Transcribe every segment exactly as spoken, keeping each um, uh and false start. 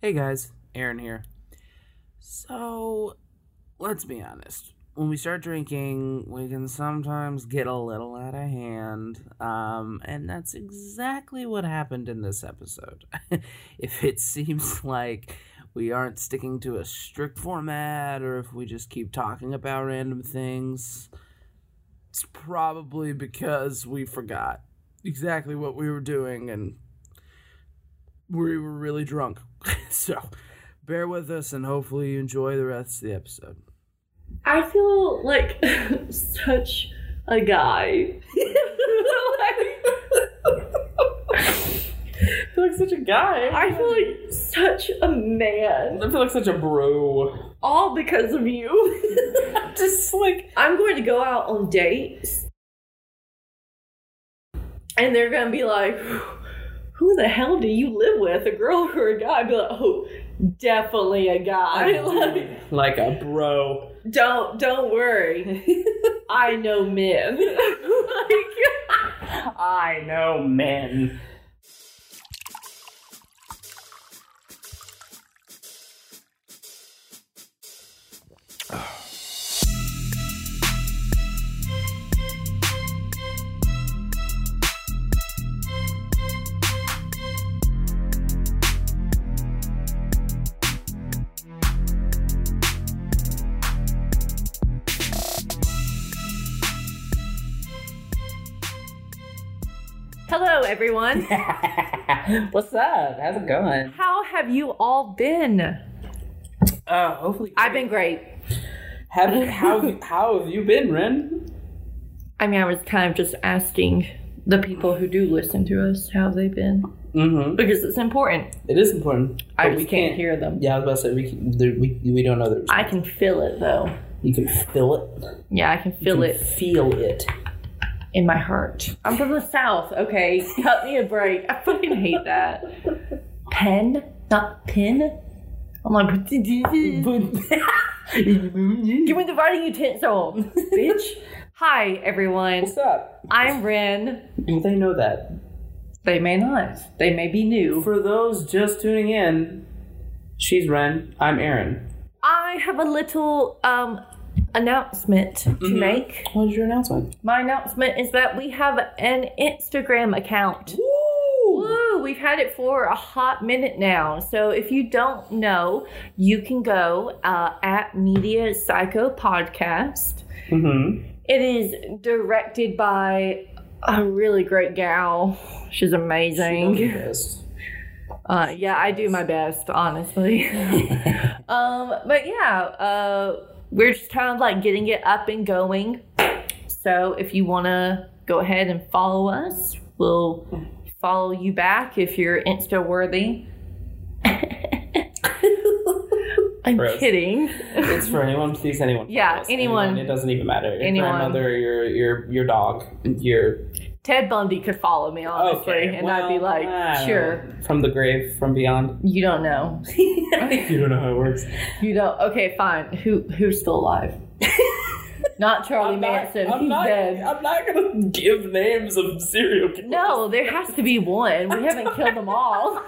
Hey guys, Erin here. So, let's be honest. When we start drinking, we can sometimes get a little out of hand. Um, and that's exactly what happened in this episode. If it seems like we aren't sticking to a strict format, or if we just keep talking about random things, it's probably because we forgot exactly what we were doing and we were really drunk. So, bear with us and hopefully you enjoy the rest of the episode. I feel like such a guy. I feel like such a guy. I feel like such a man. I feel like such a bro. All because of you. Just like, I'm going to go out on dates and they're going to be like, who the hell do you live with, a girl or a guy? I'd be like, oh, definitely a guy. Like, like a bro. Don't, don't worry. I know men. Like, I know men. Everyone. What's up? How's it going? How have you all been? Uh, hopefully. I've been great. Have you, how, how have you been, Wren? I mean, I was kind of just asking the people who do listen to us how they've been. Mm-hmm. Because it's important. It is important. I just we can't, can't hear them. Yeah, I was about to say, we, can, we, we don't know their response. I can feel it, though. You can feel it? Yeah, I can feel you can it. Feel it. In my heart. I'm from the South, okay? Cut me a break. I fucking hate that. Pen? Not pin? I'm like, give me the writing utensil, bitch. Hi, everyone. What's up? I'm Wren. Do they know that? They may not. They may be new. For those just tuning in, she's Wren. I'm Erin. I have a little, um... announcement to mm-hmm. make. What is your announcement? My announcement is that we have an Instagram account. Woo! Woo! We've had it for a hot minute now. So if you don't know, you can go uh, at Media Psycho Podcast. Mm-hmm. It is directed by a really great gal. She's amazing. She does. Uh, yeah, I do my best, honestly. um, but yeah, uh, we're just kind of like getting it up and going. So if you want to go ahead and follow us, we'll follow you back if you're Insta worthy. I'm Gross. Kidding. It's for anyone. Please, anyone. Yeah, anyone. anyone. It doesn't even matter. Your anyone. grandmother, your your your dog, your Ted Bundy could follow me, honestly, okay. and well, I'd be like, uh, sure. From the grave, from beyond. You don't know. You don't know how it works. You don't. Okay, fine. Who who's still alive? Not Charlie I'm Manson. Not, He's not, dead. I'm not gonna give names of serial killers. No, there has to be one. We haven't killed them all.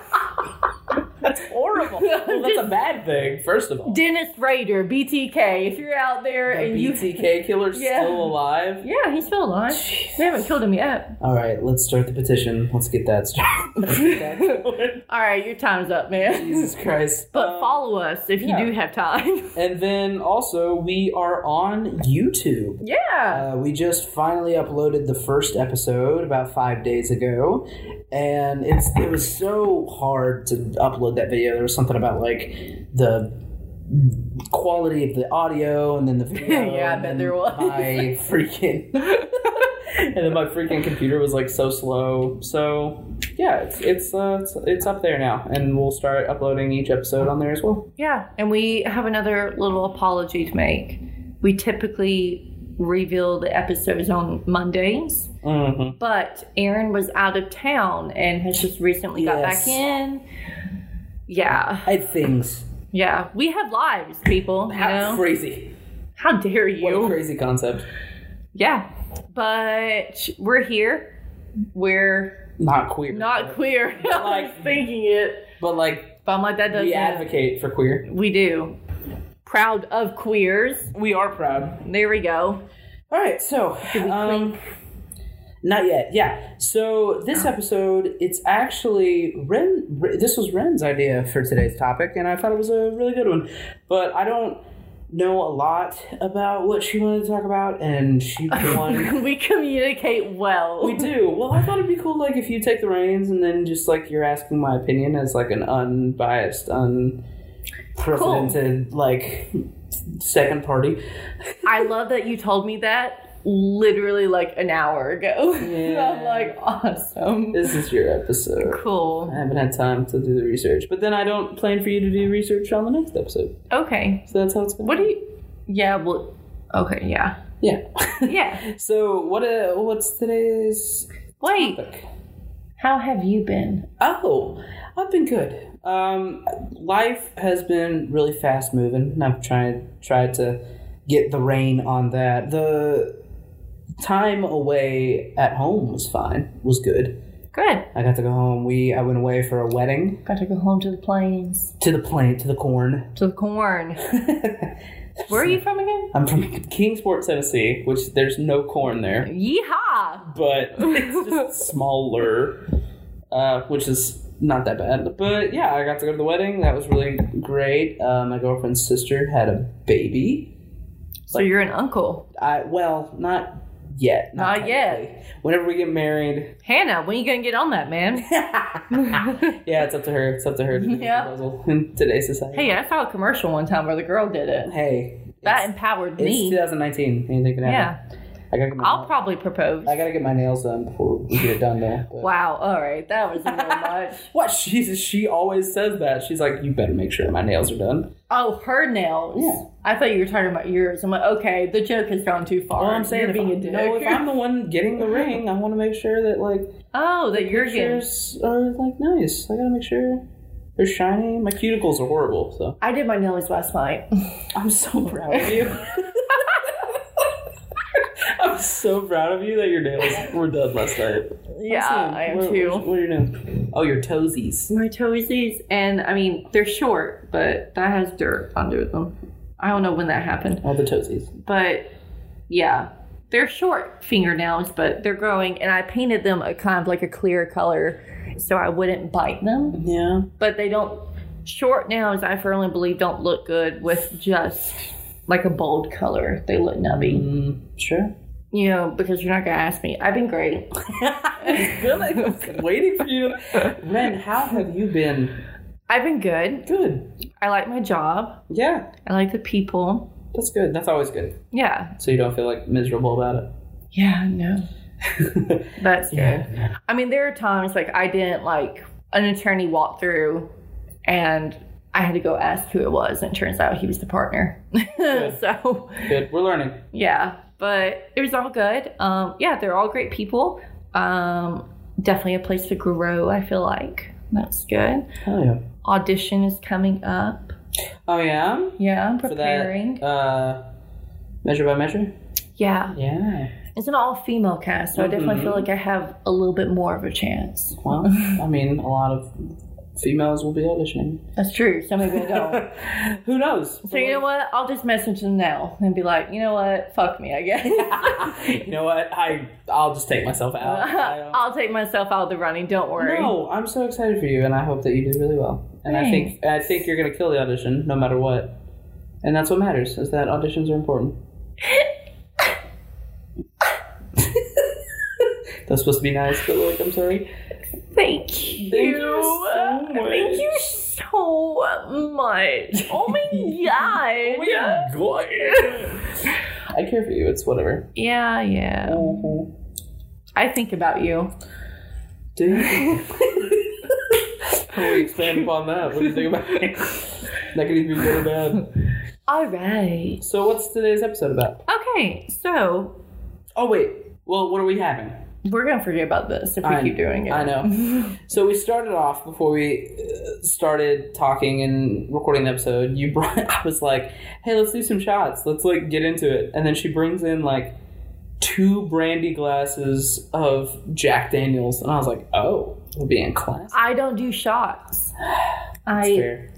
That's horrible. Well, that's a bad thing, first of all. Dennis Rader, B T K. If you're out there the and B T K you... B T K killer's yeah. still alive? Yeah, he's still alive. Jeez. We haven't killed him yet. All right, let's start the petition. Let's get that started. All right, your time's up, man. Jesus Christ. But um, follow us if yeah. you do have time. And then also, we are on YouTube. Yeah. Uh, we just finally uploaded the first episode about five days ago. And it's it was so hard to upload that video. There was something about like the quality of the audio and then the video. Yeah, I bet there was. My freaking and then my freaking computer was like so slow. So yeah, it's it's, uh, it's it's up there now, and we'll start uploading each episode on there as well. Yeah, and we have another little apology to make. We typically reveal the episodes on Mondays, mm-hmm. but Erin was out of town and has just recently got yes. back in. Yeah. I had things. Yeah. We have lives, people. That's you know? Crazy. How dare you? What a crazy concept. Yeah. But we're here. We're... Not queer. Not queer. Like, I was thinking it. But like... But I'm like, that doesn't... We advocate for queer. We do. Proud of queers. We are proud. There we go. All right, so... Um, not yet, yeah. So this episode, it's actually... Wren. This was Wren's idea for today's topic, and I thought it was a really good one. But I don't... know a lot about what she wanted to talk about, and she won. We communicate well. We do. Well, I thought it'd be cool, like, if you take the reins and then just, like, you're asking my opinion as, like, an unbiased, unprecedented, cool. like, second party. I love that you told me that literally, like, an hour ago. Yeah. I'm like, awesome. This is your episode. Cool. I haven't had time to do the research. But then I don't plan for you to do research on the next episode. Okay. So that's how it's going. What do you... Yeah, well... Okay, yeah. Yeah. Yeah. So what? Uh, what's today's Wait. Topic? How have you been? Oh, I've been good. Um, life has been really fast-moving, and I've tried, tried to get the rein on that. The... Time away at home was fine. Was good. Good. I got to go home. We I went away for a wedding. Got to go home to the plains. To the plain. To the corn. To the corn. Where are you from again? I'm from Kingsport, Tennessee, which there's no corn there. Yeehaw! But it's just smaller, uh, which is not that bad. But yeah, I got to go to the wedding. That was really great. Uh, my girlfriend's sister had a baby. So like, you're an uncle. I well not. Yet. Not, not yet. Whenever we get married. Hannah, when are you going to get on that, man? Yeah, it's up to her. It's up to her to do yep. the puzzle in today's society. Hey, I saw a commercial one time where the girl did it. Hey. That empowered me. It's twenty nineteen. Anything can happen. Yeah. I gotta get my I'll nails. probably propose. I got to get my nails done before we get it done, though. But. Wow. All right. That was a little much. What? She's, she always says that. She's like, you better make sure my nails are done. Oh, her nails. Yeah. I thought you were talking about yours. I'm like, okay, the joke has gone too far. Well, I'm saying you're being I, a dick. No, if I'm the one getting the ring, I want to make sure that, like... Oh, that your pictures getting... are, like, nice. I got to make sure... They're shiny. My cuticles are horrible, so... I did my nails last night. I'm so proud of you. I'm so proud of you that your nails were done last night. Yeah, awesome. I am what, too. What are your nails? Oh, your toesies. My toesies. And, I mean, they're short, but that has dirt under them. I don't know when that happened. All the toesies. But, yeah. They're short fingernails, but they're growing. And I painted them a kind of like a clear color so I wouldn't bite them. Yeah. But they don't... Short nails, I firmly believe, don't look good with just... Like a bold color. They look nubby. Mm, sure. You know, because you're not going to ask me. I've been great. I was really waiting for you. Wren, how have you been? I've been good. Good. I like my job. Yeah. I like the people. That's good. That's always good. Yeah. So you don't feel, like, miserable about it? Yeah, no. That's good. Yeah. I mean, there are times, like, I didn't, like, an attorney walked through and... I had to go ask who it was, and it turns out he was the partner. Good. So good. We're learning. Yeah, but it was all good. Um, yeah, they're all great people. Um, definitely a place to grow, I feel like. That's good. Oh, yeah. Audition is coming up. Oh, yeah? Yeah, I'm preparing. For that, uh, Measure by Measure? Yeah. Yeah. It's an all-female cast, so mm-hmm. I definitely feel like I have a little bit more of a chance. Well, I mean, a lot of... Females will be auditioning. That's true. Some of them don't. Who knows? So but you like, know what? I'll just message them now and be like, you know what? Fuck me, I guess. You know what? I, I'll just take myself out. Uh, I'll take myself out of the running. Don't worry. No, I'm so excited for you, and I hope that you do really well. And Thanks. I think I think you're going to kill the audition no matter what. And that's what matters, is that auditions are important. That's supposed to be nice, but like, I'm sorry. Thank you. Thank you so much. Thank you so much. Oh my god. We are good. I care for you. It's whatever. Yeah, yeah. Mm-hmm. I think about you. Do you? Can we expand upon that? What do you think about it? That could even be good or bad. All right. So what's today's episode about? Okay, so. Oh, wait. Well, what are we having? We're going to forget about this if we I, keep doing it. I know. So we started off before we started talking and recording the episode. You brought, I was like, hey, let's do some shots. Let's like get into it. And then she brings in like two brandy glasses of Jack Daniels. And I was like, oh, we're being classy. I don't do shots. I fair.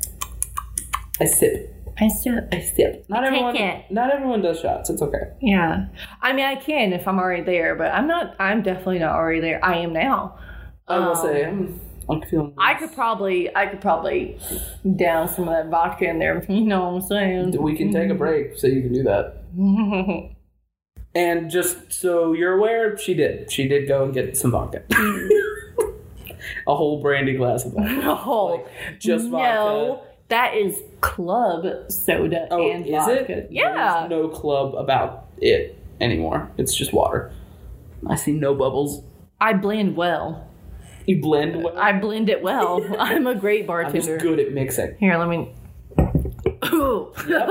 I sip. I sip. I sip. Not everyone. It. Not everyone does shots. It's okay. Yeah, I mean, I can if I'm already there, but I'm not. I'm definitely not already there. I am now. I will um, say, I'm, I'm feeling. Nice. I could probably. I could probably down some of that vodka in there. You know what I'm saying? We can take a break, so you can do that. And just so you're aware, she did. She did go and get some vodka. A whole brandy glass of vodka. No. Like, just vodka. No, that is club soda oh, and is vodka. It? Yeah. There's no club about it anymore. It's just water. I see no bubbles. I blend well. You blend well? I blend it well. I'm a great bartender. I'm just good at mixing. Here, let me... Ooh. Yep.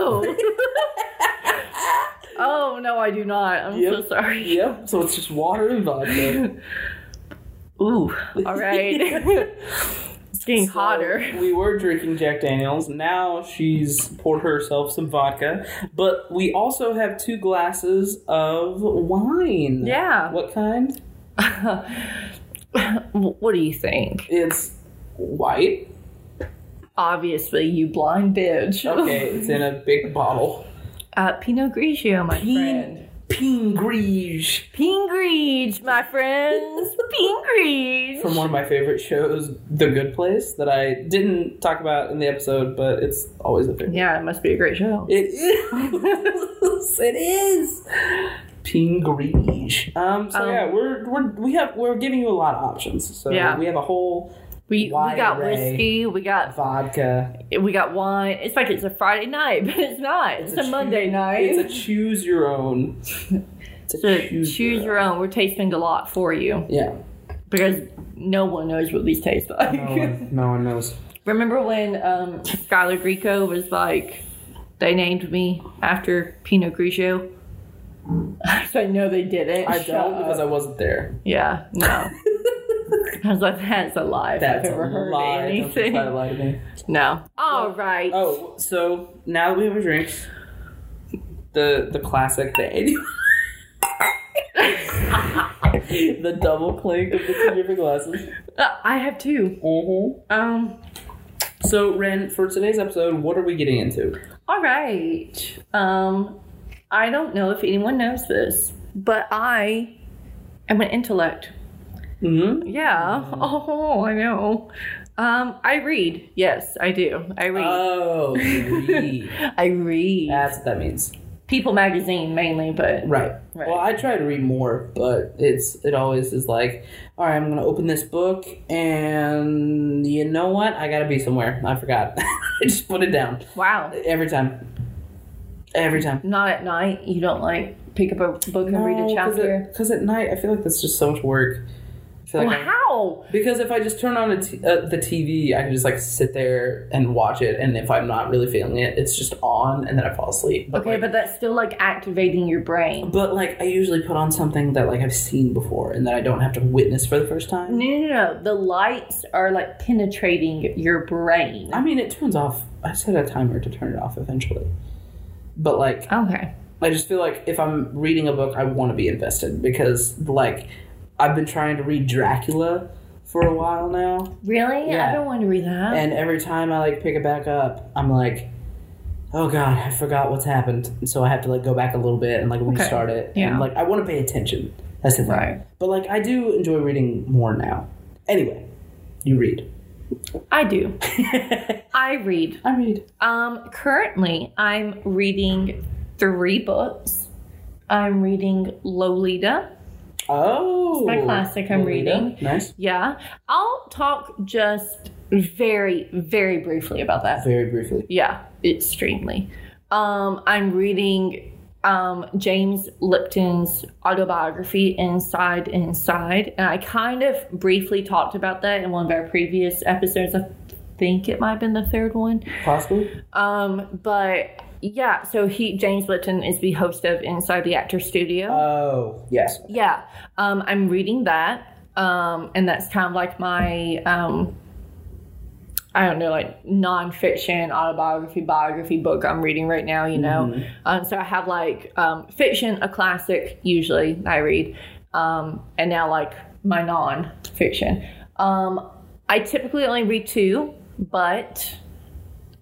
Oh, no, I do not. I'm yep. so sorry. Yep. So it's just water and vodka. Ooh. All right. It's getting so hotter. We were drinking Jack Daniels. Now she's poured herself some vodka. But we also have two glasses of wine. Yeah. What kind? What do you think? It's white. Obviously, you blind bitch. Okay, it's in a big bottle. Uh, Pinot Grigio, my Pin- friend. Pinot Grigio. Pinot Grigio, my friends. Pinot Grigio. From one of my favorite shows, The Good Place, that I didn't talk about in the episode, but it's always a favorite. Yeah, it must be a great show. It is. It is. Pinot Grigio. Um. So um, yeah, we're we're we have we're giving you a lot of options. So yeah. we have a whole. We, we got whiskey, we got vodka, we got wine. It's like it's a Friday night, but it's not. It's, it's a, a Monday choose, night. It's a choose your own. It's a so choose, choose your own. own. We're tasting a lot for you. Yeah. Because no one knows what these taste like. No one, no one knows. Remember when um, Skylar Grieco was like, they named me after Pinot Grigio? So I know they didn't. I don't because I wasn't there. Yeah, no. I was like, that's a lie. That's I've never heard lie. Anything. That's a lie. No. All well, right. Oh, so now that we have a drink, the the classic, the annual, the double clink of the two different glasses. Uh, I have two. Mm-hmm. Um. So, Wren, for today's episode, what are we getting into? All right. Um, I don't know if anyone knows this, but I am an intellect. Mm-hmm. Yeah. Oh, I know. Um, I read. Yes, I do. I read. Oh, you read. I read. That's what that means. People magazine mainly, but right. right. Well, I try to read more, but it's it always is like, all right, I'm gonna open this book, and you know what? I gotta be somewhere. I forgot. I just put it down. Wow. Every time. Every time. Not at night. You don't like pick up a book and no, read a chapter because at night I feel like that's just so much work. Like well, how? Because if I just turn on a t- uh, the T V, I can just like sit there and watch it. And if I'm not really feeling it, it's just on and then I fall asleep. But, okay, like, but that's still like activating your brain. But like I usually put on something that like I've seen before and that I don't have to witness for the first time. No, no, no. The lights are like penetrating your brain. I mean, it turns off. I set a timer to turn it off eventually. But like, okay. I just feel like if I'm reading a book, I want to be invested because like... I've been trying to read Dracula for a while now. Really? Yeah. I don't want to read that. And every time I, like, pick it back up, I'm like, oh, God, I forgot what's happened. And so I have to, like, go back a little bit and, like, restart okay. it. Yeah. And, like, I want to pay attention. That's the thing. Right. But, like, I do enjoy reading more now. Anyway, you read. I do. I read. I read. Um, currently, I'm reading three books. I'm reading Lolita. Oh. It's my classic I'm Lolita. Reading. Nice. Yeah. I'll talk just very, very briefly about that. Very briefly. Yeah. Extremely. Um, I'm reading um, James Lipton's autobiography, Inside Inside. And I kind of briefly talked about that in one of our previous episodes. I think it might have been the third one. Possibly. Um, but... Yeah, so he James Lipton is the host of Inside the Actor's Studio. Oh, yes. Yeah, um, I'm reading that, um, and that's kind of like my, um, I don't know, like nonfiction autobiography, biography book I'm reading right now, you know. Mm-hmm. Um, so I have like um, fiction, a classic, usually I read, um, and now like my non-fiction. Um, I typically only read two. But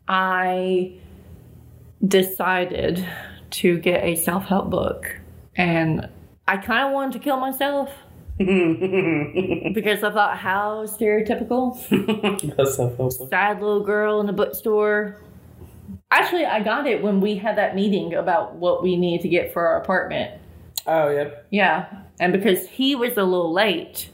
I decided to get a self-help book, and I kind of wanted to kill myself because I thought, how stereotypical. That's self-help book. Sad little girl in the bookstore. Actually, I got it when we had that meeting about what we needed to get for our apartment. Oh, yeah. Yeah. And because he was a little late,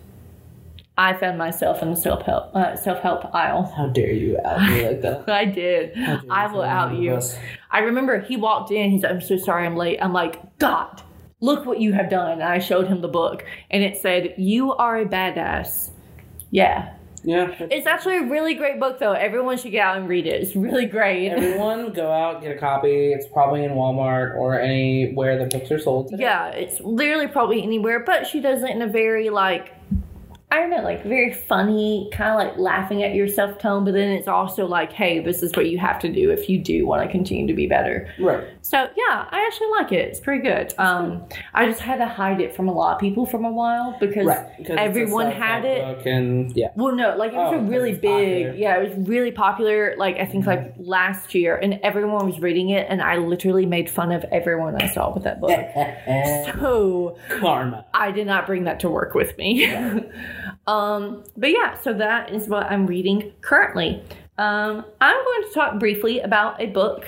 I found myself in the self-help uh, self-help aisle. How dare you out me like that? I did. I will out you. Us. I remember he walked in. He's like, I'm so sorry I'm late. I'm like, God, look what you have done. And I showed him the book. And it said, You Are a Badass. Yeah. Yeah. It's actually a really great book, though. Everyone should get out and read it. It's really great. Everyone go out, get a copy. It's probably in Walmart or anywhere the books are sold today. Yeah, it's literally probably anywhere. But she does it in a very, like, I don't know, like, very funny, kind of like laughing at yourself tone. But then it's also like, hey, this is what you have to do if you do want to continue to be better. Right. So, yeah, I actually like it. It's pretty good. Um, I just had to hide it from a lot of people for a while because right, everyone had it. And, yeah. Well, no, like, it was oh, a really big, popular. yeah, it was really popular, like, I think, like, last year. And everyone was reading it, and I literally made fun of everyone I saw with that book. So, karma. I did not bring that to work with me. Yeah. Um, but yeah, so that is what I'm reading currently. Um, I'm going to talk briefly about a book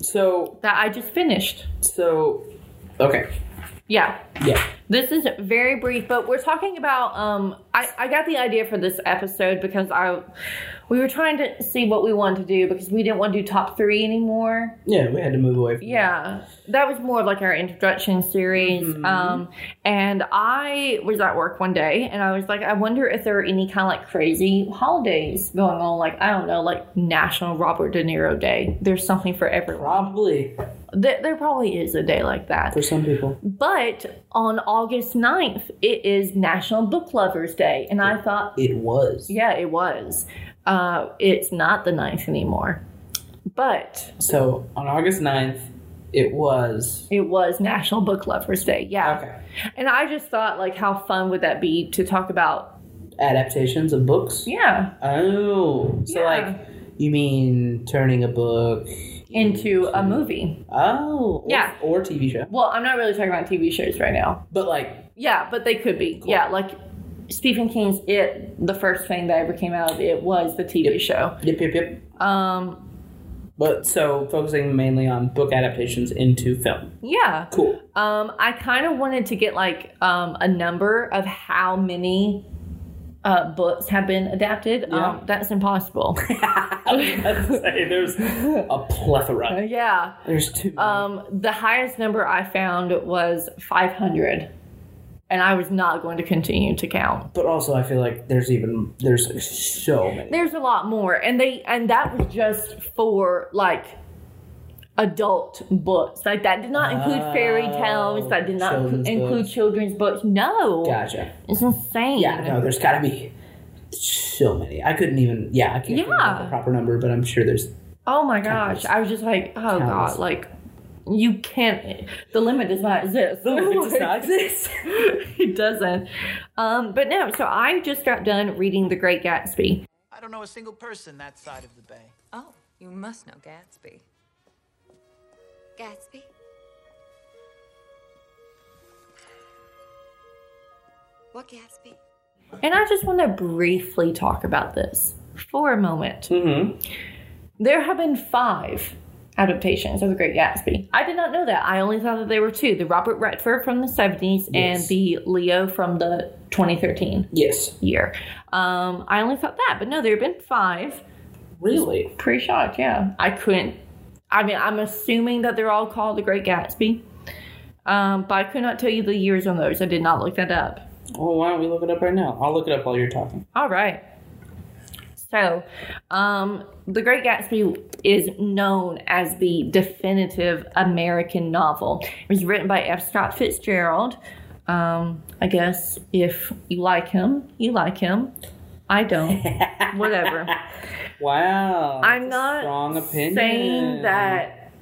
so that I just finished. So, okay. Yeah. Yeah. This is very brief, but we're talking about, um, I, I got the idea for this episode because I, we were trying to see what we wanted to do because we didn't want to do top three anymore. Yeah, we had to move away from yeah. that. Yeah. That was more of like our introduction series. Mm-hmm. Um, and I was at work one day and I was like, I wonder if there are any kind of like crazy holidays going on. Like, I don't know, like National Robert De Niro Day. There's something for everyone. Probably. There probably is a day like that. For some people. But on August ninth, it is National Book Lovers Day. And it, I thought... It was. Yeah, it was. Uh, it's not the ninth anymore. But... So, on August ninth, it was... It was National Book Lovers Day, yeah. Okay. And I just thought, like, how fun would that be to talk about... Adaptations of books? Yeah. Oh. So, yeah. like, you mean turning a book... Into a movie. Oh. Or, yeah. Or T V show. Well, I'm not really talking about T V shows right now. But like. Yeah, but they could be. Cool. Yeah, like Stephen King's It, the first thing that ever came out of It was the T V yep. show. Yep, yep, yep. Um, but so focusing mainly on book adaptations into film. Yeah. Cool. Um, I kind of wanted to get like um, a number of how many... Uh, books have been adapted. Yeah. Um, that's impossible. I was about to say, there's a plethora. Yeah. There's too many. Um, the highest number I found was five hundred. And I was not going to continue to count. But also, I feel like there's even, there's so many. There's a lot more. And they, and that was just for, like, adult books. Like, that did not include oh, fairy tales. That did not include books. children's books. No. Gotcha. It's insane. Yeah, no, there's gotta be so many. I couldn't even, yeah, I can't yeah. remember the proper number, but I'm sure there's... Oh my gosh. I was just like, oh countless. God, like, you can't, the limit does not exist. The limit does not exist. It doesn't. Um, but no, so I just got done reading The Great Gatsby. I don't know a single person that side of the bay. Oh, you must know Gatsby. Gatsby? What Gatsby? And I just want to briefly talk about this for a moment. Mm-hmm. There have been five adaptations of The Great Gatsby. I did not know that. I only thought that there were two. The Robert Redford from the seventies yes. and the Leo from the twenty thirteen yes. year. Um, I only thought that. But no, there have been five. Really? Pretty shocked, yeah. I couldn't. I mean, I'm assuming that they're all called The Great Gatsby. Um, but I could not tell you the years on those. I did not look that up. Well, why don't we look it up right now? I'll look it up while you're talking. All right. So, um, The Great Gatsby is known as the definitive American novel. It was written by F. Scott Fitzgerald. Um, I guess if you like him, you like him. I don't. Whatever. Wow. I'm not strong opinion. saying that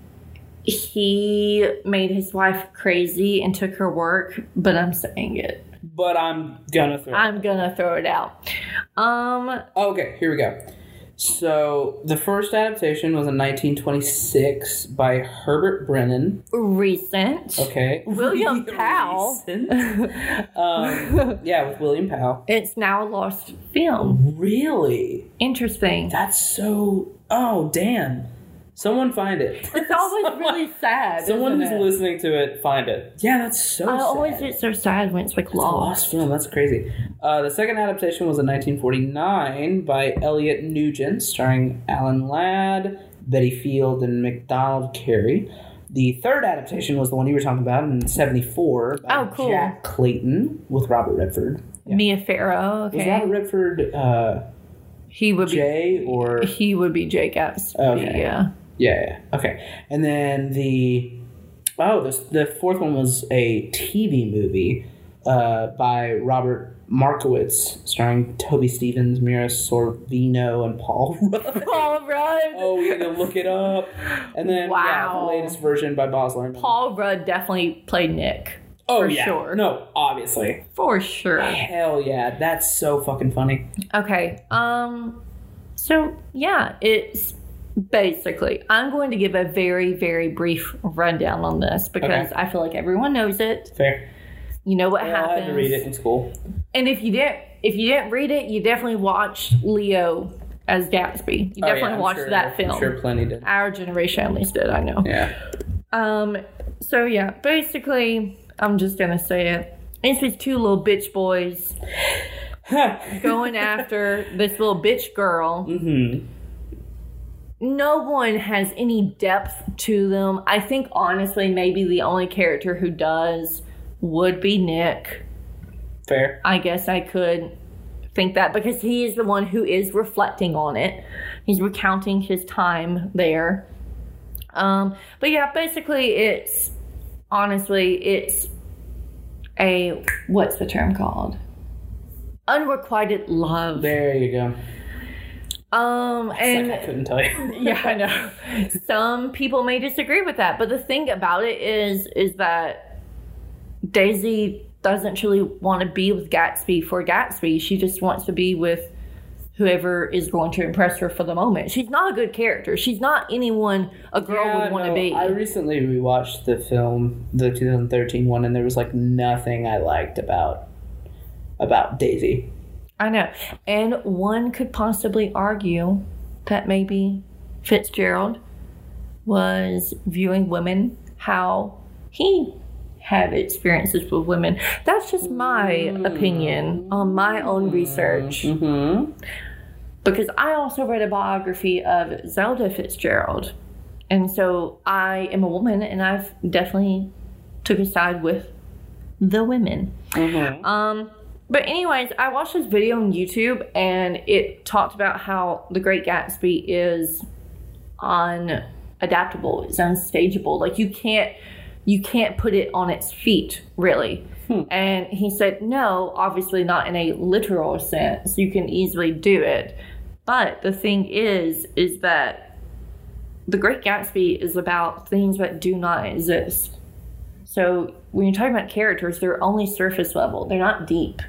he made his wife crazy and took her work, but I'm saying it. But I'm gonna throw it out. I'm gonna throw it out. Um. Okay, here we go. So, the first adaptation was in nineteen twenty-six by Herbert Brennan. Recent. Okay. William Powell. um, yeah, with William Powell. It's now a lost film. Really? Interesting. That's so... Oh, damn. Someone find it. It's always someone, really sad. Someone who's listening to it, find it. Yeah, that's so I sad. I always get so sad when it's like it's lost. A lost film. That's crazy. Uh, the second adaptation was in nineteen forty-nine by Elliot Nugent, starring Alan Ladd, Betty Field, and MacDonald Carey. The third adaptation was the one you were talking about in seventy-four by oh, cool. Jack Clayton with Robert Redford. Yeah. Mia Farrow. Okay. Was Robert Redford uh, he would Jay be, or? He would be Jay Gatsby. Okay. Yeah. Yeah, yeah, okay. And then the... Oh, the, the fourth one was a T V movie uh, by Robert Markowitz, starring Toby Stephens, Mira Sorvino, and Paul Rudd. Paul Rudd! Oh, we're going to look it up. And then, wow. yeah, the latest version by Baz Luhrmann. Paul Rudd definitely played Nick. Oh, for yeah. sure. No, obviously. For sure. Hell yeah. That's so fucking funny. Okay. Um. So, yeah, it's... Basically, I'm going to give a very, very brief rundown on this because okay. I feel like everyone knows it. Fair. You know what well, happens. I had to read it in school. And if you didn't, if you didn't read it, you definitely watched Leo as Gatsby. You oh, definitely yeah, watched sure, that film. I'm sure plenty did. Our generation at least did, I know. Yeah. Um. So, yeah, basically, I'm just going to say it. It's these two little bitch boys going after this little bitch girl. Mm-hmm. No one has any depth to them. I think, honestly, maybe the only character who does would be Nick. Fair. I guess I could think that because he is the one who is reflecting on it. He's recounting his time there. Um, but, yeah, basically it's, honestly, it's a, what's the term called? Unrequited love. There you go. Um, and like I couldn't tell you. Yeah, I know. Some people may disagree with that, but the thing about it is, is that Daisy doesn't truly want to be with Gatsby for Gatsby. She just wants to be with whoever is going to impress her for the moment. She's not a good character. She's not anyone a girl yeah, would want no, to be. I recently rewatched the film, the twenty thirteen one, and there was like nothing I liked about about Daisy. I know. And one could possibly argue that maybe Fitzgerald was viewing women how he had experiences with women. That's just my mm. opinion on my own research. Mm-hmm. Because I also read a biography of Zelda Fitzgerald. And so I am a woman and I've definitely took a side with the women. Mm-hmm. Um... But anyways, I watched this video on YouTube, and it talked about how The Great Gatsby is unadaptable. It's unstageable. Like, you can't you can't put it on its feet, really. Hmm. And he said, no, obviously not in a literal sense. You can easily do it. But the thing is, is that The Great Gatsby is about things that do not exist. So when you're talking about characters, they're only surface level. They're not deep.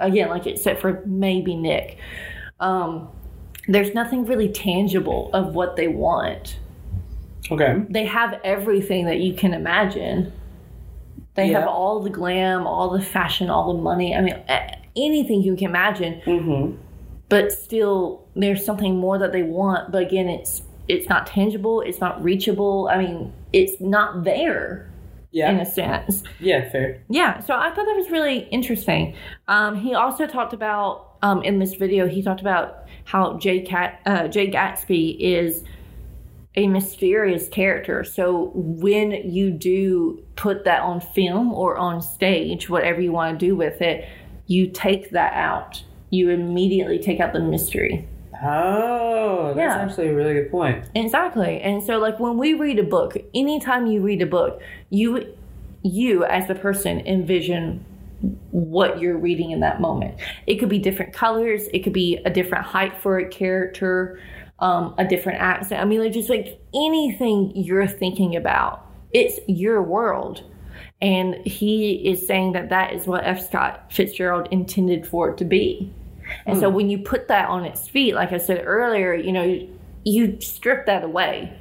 Again, like except for maybe Nick, um, there's nothing really tangible of what they want. Okay. They have everything that you can imagine. They yeah. have all the glam, all the fashion, all the money. I mean, anything you can imagine. Mm-hmm. But still, there's something more that they want. But again, it's it's not tangible. It's not reachable. I mean, it's not there. Yeah. In a sense. Yeah, fair. Yeah, so I thought that was really interesting. Um, he also talked about, um, in this video, he talked about how Jay, Cat, uh, Jay Gatsby is a mysterious character. So when you do put that on film or on stage, whatever you want to do with it, you take that out. You immediately take out the mystery. Oh, that's yeah. actually a really good point. Exactly. And so, like, when we read a book, anytime you read a book, you, you as the person envision what you're reading in that moment. It could be different colors. It could be a different height for a character, um, a different accent. I mean, like, just, like, anything you're thinking about. It's your world. And he is saying that that is what F. Scott Fitzgerald intended for it to be. And mm. so when you put that on its feet, like I said earlier, you know, you, you strip that away.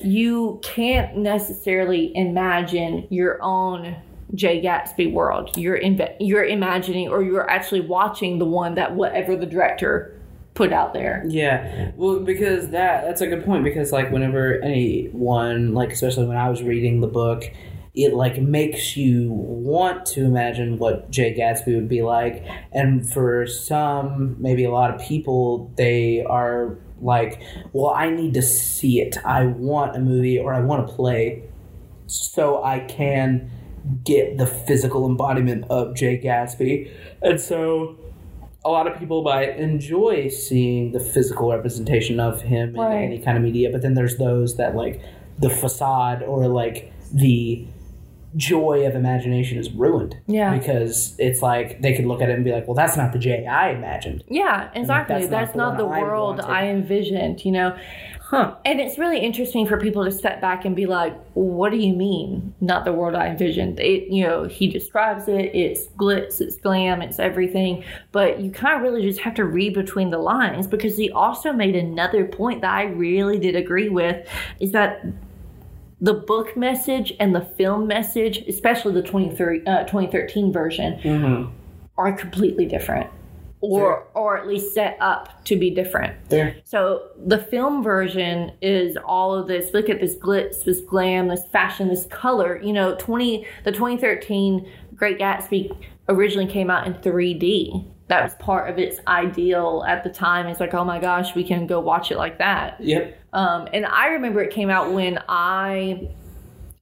You can't necessarily imagine your own Jay Gatsby world. You're inv- you're imagining, or you're actually watching the one that whatever the director put out there. Yeah, well, because that that's a good point, because like whenever anyone, like especially when I was reading the book, it like makes you want to imagine what Jay Gatsby would be like. And for some, maybe a lot of people, they are like, well, I need to see it. I want a movie, or I want a play, so I can get the physical embodiment of Jay Gatsby. And so a lot of people might enjoy seeing the physical representation of him right. in any kind of media, but then there's those that like the facade or like the joy of imagination is ruined. Yeah. Because it's like they could look at it and be like, well, that's not the Jay I imagined. Yeah, exactly. Like, that's, that's not, not the, the world I, I envisioned, you know? Huh. And it's really interesting for people to step back and be like, what do you mean, not the world I envisioned? It, you know, he describes it, it's glitz, it's glam, it's everything. But you kind of really just have to read between the lines, because he also made another point that I really did agree with, is that the book message and the film message, especially the twenty thirteen version, mm-hmm. are completely different, or yeah. or at least set up to be different. Yeah. So the film version is all of this, look at this glitz, this glam, this fashion, this color. You know, twenty the twenty thirteen Great Gatsby originally came out in three D. That was part of its ideal at the time. It's like, oh my gosh, we can go watch it like that. Yep. Um, and I remember it came out when I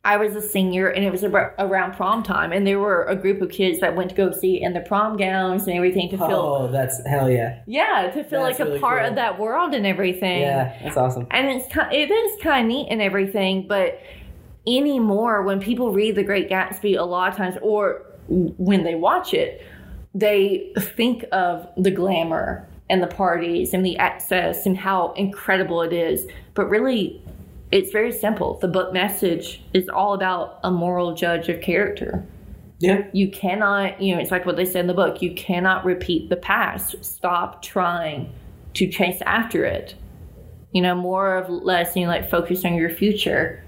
I was a senior, and it was ab- around prom time. And there were a group of kids that went to go see it in the prom gowns and everything to feel. Oh, that's hell yeah. Yeah, to feel that's like really a part cool. of that world and everything. Yeah, that's awesome. And it's it is kind of neat and everything, but anymore, when people read The Great Gatsby, a lot of times, or when they watch it, they think of the glamour and the parties and the access and how incredible it is. But really, it's very simple. The book message is all about a moral judge of character. Yeah. You cannot, you know, it's like what they said in the book. You cannot repeat the past. Stop trying to chase after it. You know, more or less, you know, like focus on your future.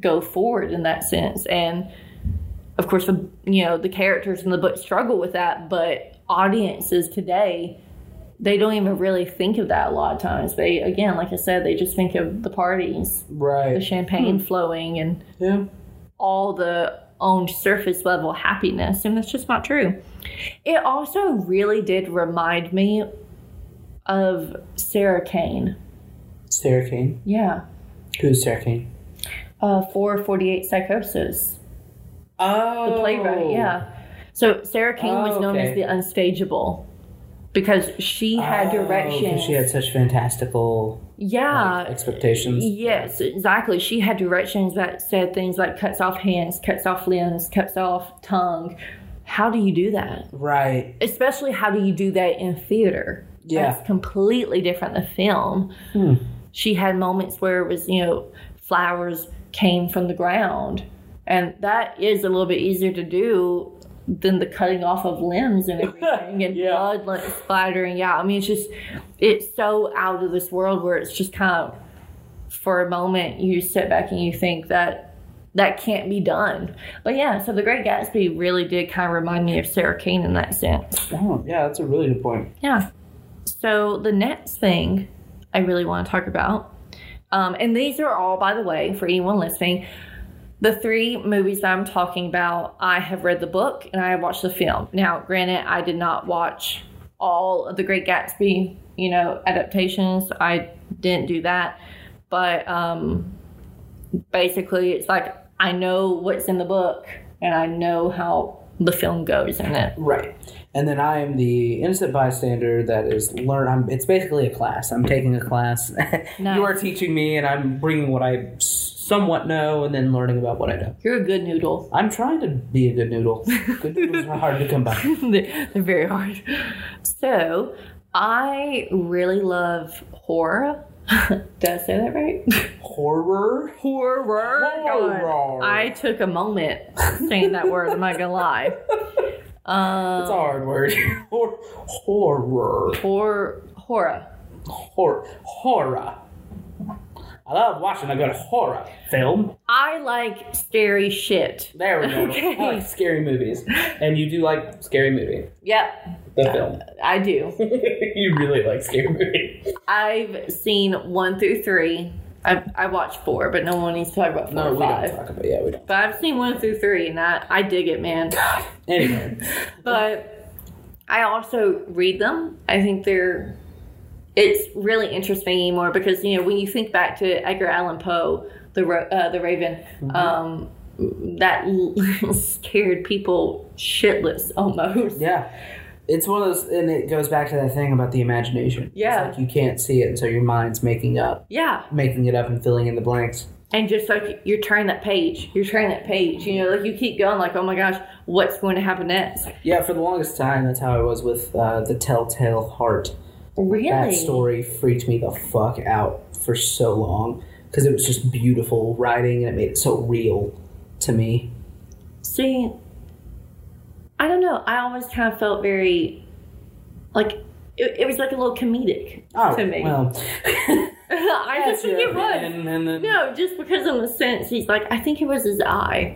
Go forward in that sense. And of course, the, you know, the characters in the book struggle with that, but audiences today, they don't even really think of that a lot of times. They, again, like I said, they just think of the parties, right? The champagne mm. flowing and yeah. all the own surface level happiness, and that's just not true. It also really did remind me of Sarah Kane. Sarah Kane? Yeah. Who's Sarah Kane? Uh, four forty-eight Psychosis. Oh. The playwright, yeah. So Sarah Kane oh, was known okay. as the unstageable, because she had oh, directions. She had such fantastical yeah like, expectations. Yes, exactly. She had directions that said things like cuts off hands, cuts off limbs, cuts off tongue. How do you do that? Right. Especially how do you do that in theater? Yeah. That's completely different than film. Hmm. She had moments where it was, you know, flowers came from the ground. And that is a little bit easier to do than the cutting off of limbs and everything and yeah. blood like splattering. Yeah, I mean, it's just, it's so out of this world where it's just kind of, for a moment, you sit back and you think that that can't be done. But yeah, so The Great Gatsby really did kind of remind me of Sarah Kane in that sense. Oh, yeah, that's a really good point. Yeah. So the next thing I really want to talk about, um, and these are all, by the way, for anyone listening, the three movies that I'm talking about, I have read the book and I have watched the film. Now, granted, I did not watch all of The Great Gatsby, you know, adaptations. I didn't do that. But um, basically, it's like I know what's in the book and I know how the film goes in it. Right. And then I am the innocent bystander that is learn. I'm, it's basically a class. I'm taking a class. Nice. You are teaching me and I'm bringing what I somewhat know, and then learning about what I know. You're a good noodle. I'm trying to be a good noodle. Good noodles are hard to come by. They're, they're very hard. So, I really love horror. Did I say that right? Horror? Horror. Horror. God, I took a moment saying that word. I'm not going to lie. Um, it's a hard word. Hor- horror. Hor- horror. Hor- horror. I love watching a good horror film. I like scary shit. There we go. Okay. I like scary movies. And you do like scary movie. Yep. The uh, film. I do. You really like scary movie. I've seen one through three. I I watched four, but no one needs to talk about four no, or five. No, we don't talk about yeah, we don't. But I've seen one through three, and I, I dig it, man. God. Anyway. But I also read them. I think they're... It's really interesting anymore because, you know, when you think back to Edgar Allan Poe, the uh, the Raven, mm-hmm. um, that scared people shitless almost. Yeah. It's one of those, and it goes back to that thing about the imagination. Yeah. It's like you can't see it, and so your mind's making up. Yeah. Making it up and filling in the blanks. And just like you're turning that page, you're turning that page, you know, like you keep going like, oh my gosh, what's going to happen next? Yeah, for the longest time, that's how it was with uh, The Telltale Heart. Really? That story freaked me the fuck out for so long because it was just beautiful writing and it made it so real to me. See, I don't know. I always kind of felt very, like, it, it was like a little comedic oh, to me. Well, I just think it was. And, and, and, no, just because in the sense he's like, I think it was his eye.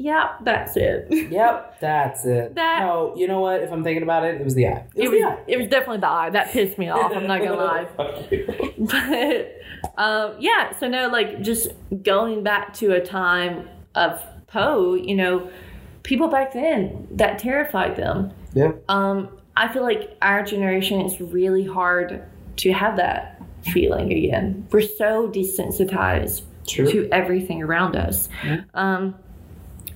Yep, that's it. Yep, that's it. That, no, you know what? If I'm thinking about it, it was the eye. It was, it was the eye. It was definitely the eye. That pissed me off. I'm not going to lie. But, um, yeah, so no, like, just going back to a time of Poe, you know, people back then, that terrified them. Yeah. Um, I feel like our generation, it's really hard to have that feeling again. We're so desensitized True. to everything around us. Yeah. Um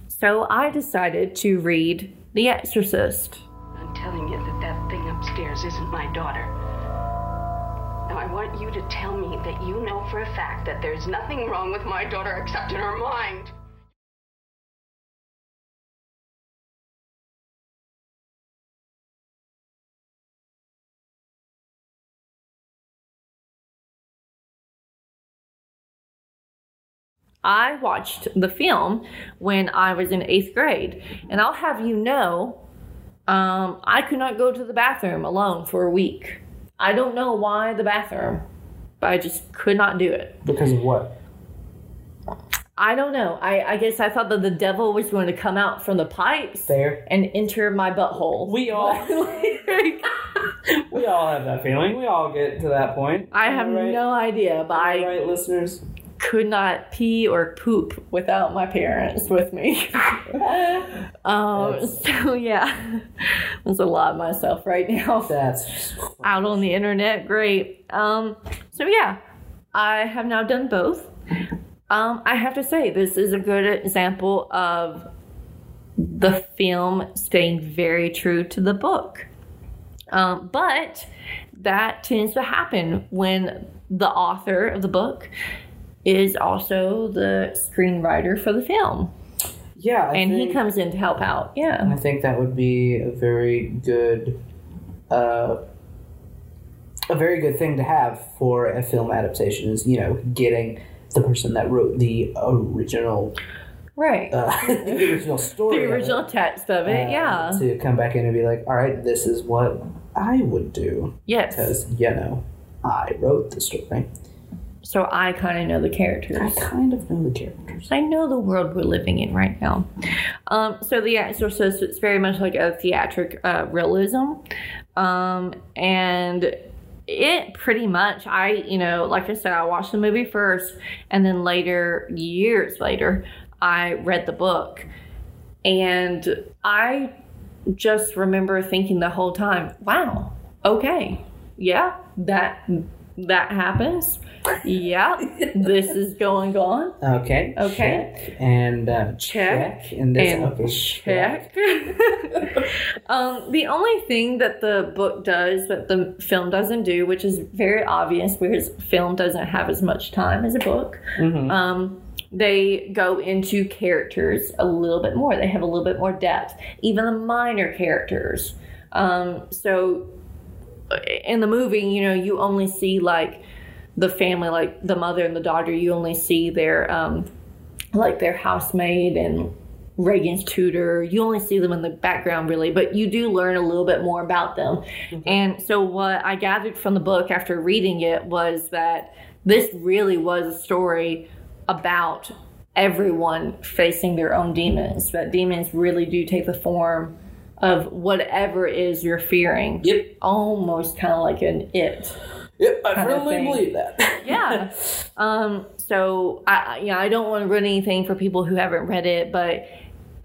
So I decided to read The Exorcist. I'm telling you that that thing upstairs isn't my daughter. Now I want you to tell me that you know for a fact that there's nothing wrong with my daughter except in her mind. I watched the film when I was in eighth grade, and I'll have you know, um, I could not go to the bathroom alone for a week. I don't know why the bathroom, but I just could not do it. Because of what? I don't know. I, I guess I thought that the devil was going to come out from the pipes Fair. and enter my butthole. We all... like, we all have that feeling. We all get to that point. I Am have right? no idea, but I... Right, listeners? Could not pee or poop without my parents with me. um, so yeah, that's a lot of myself right now. That's out on the internet. Great. Um, so yeah, I have now done both. Um, I have to say this is a good example of the film staying very true to the book. Um, but that tends to happen when the author of the book is also the screenwriter for the film. Yeah. I and think, he comes in to help out. Yeah. I think that would be a very good uh, a very good thing to have for a film adaptation is, you know, getting the person that wrote the original Right. Uh, the original story. The original of it, text of it, uh, yeah. To come back in and be like, all right, this is what I would do. Yes. Because, you know, I wrote the story. So I kind of know the characters. I kind of know the characters. I know the world we're living in right now. Um, so The Exorcist, it's very much like a theatric uh, realism. Um, and it pretty much, I, you know, like I said, I watched the movie first. And then later, years later, I read the book. And I just remember thinking the whole time, wow, okay, yeah, that... That happens. Yeah. This is going on. Okay. Okay. Check and uh, check. check. And this and check. check. um, the only thing that the book does that the film doesn't do, which is very obvious because film doesn't have as much time as a book, mm-hmm. um, they go into characters a little bit more. They have a little bit more depth. Even the minor characters. Um, so... In the movie, you know, you only see, like, the family, like, the mother and the daughter. You only see their, um, like, their housemaid and Reagan's tutor. You only see them in the background, really, but you do learn a little bit more about them. Mm-hmm. And so what I gathered from the book after reading it was that this really was a story about everyone facing their own demons, that demons really do take the form of whatever it is you're fearing. Yep. Almost kind of like an It. Yep, I firmly believe that. Yeah. Um, so, I, you know, I don't want to ruin anything for people who haven't read it, but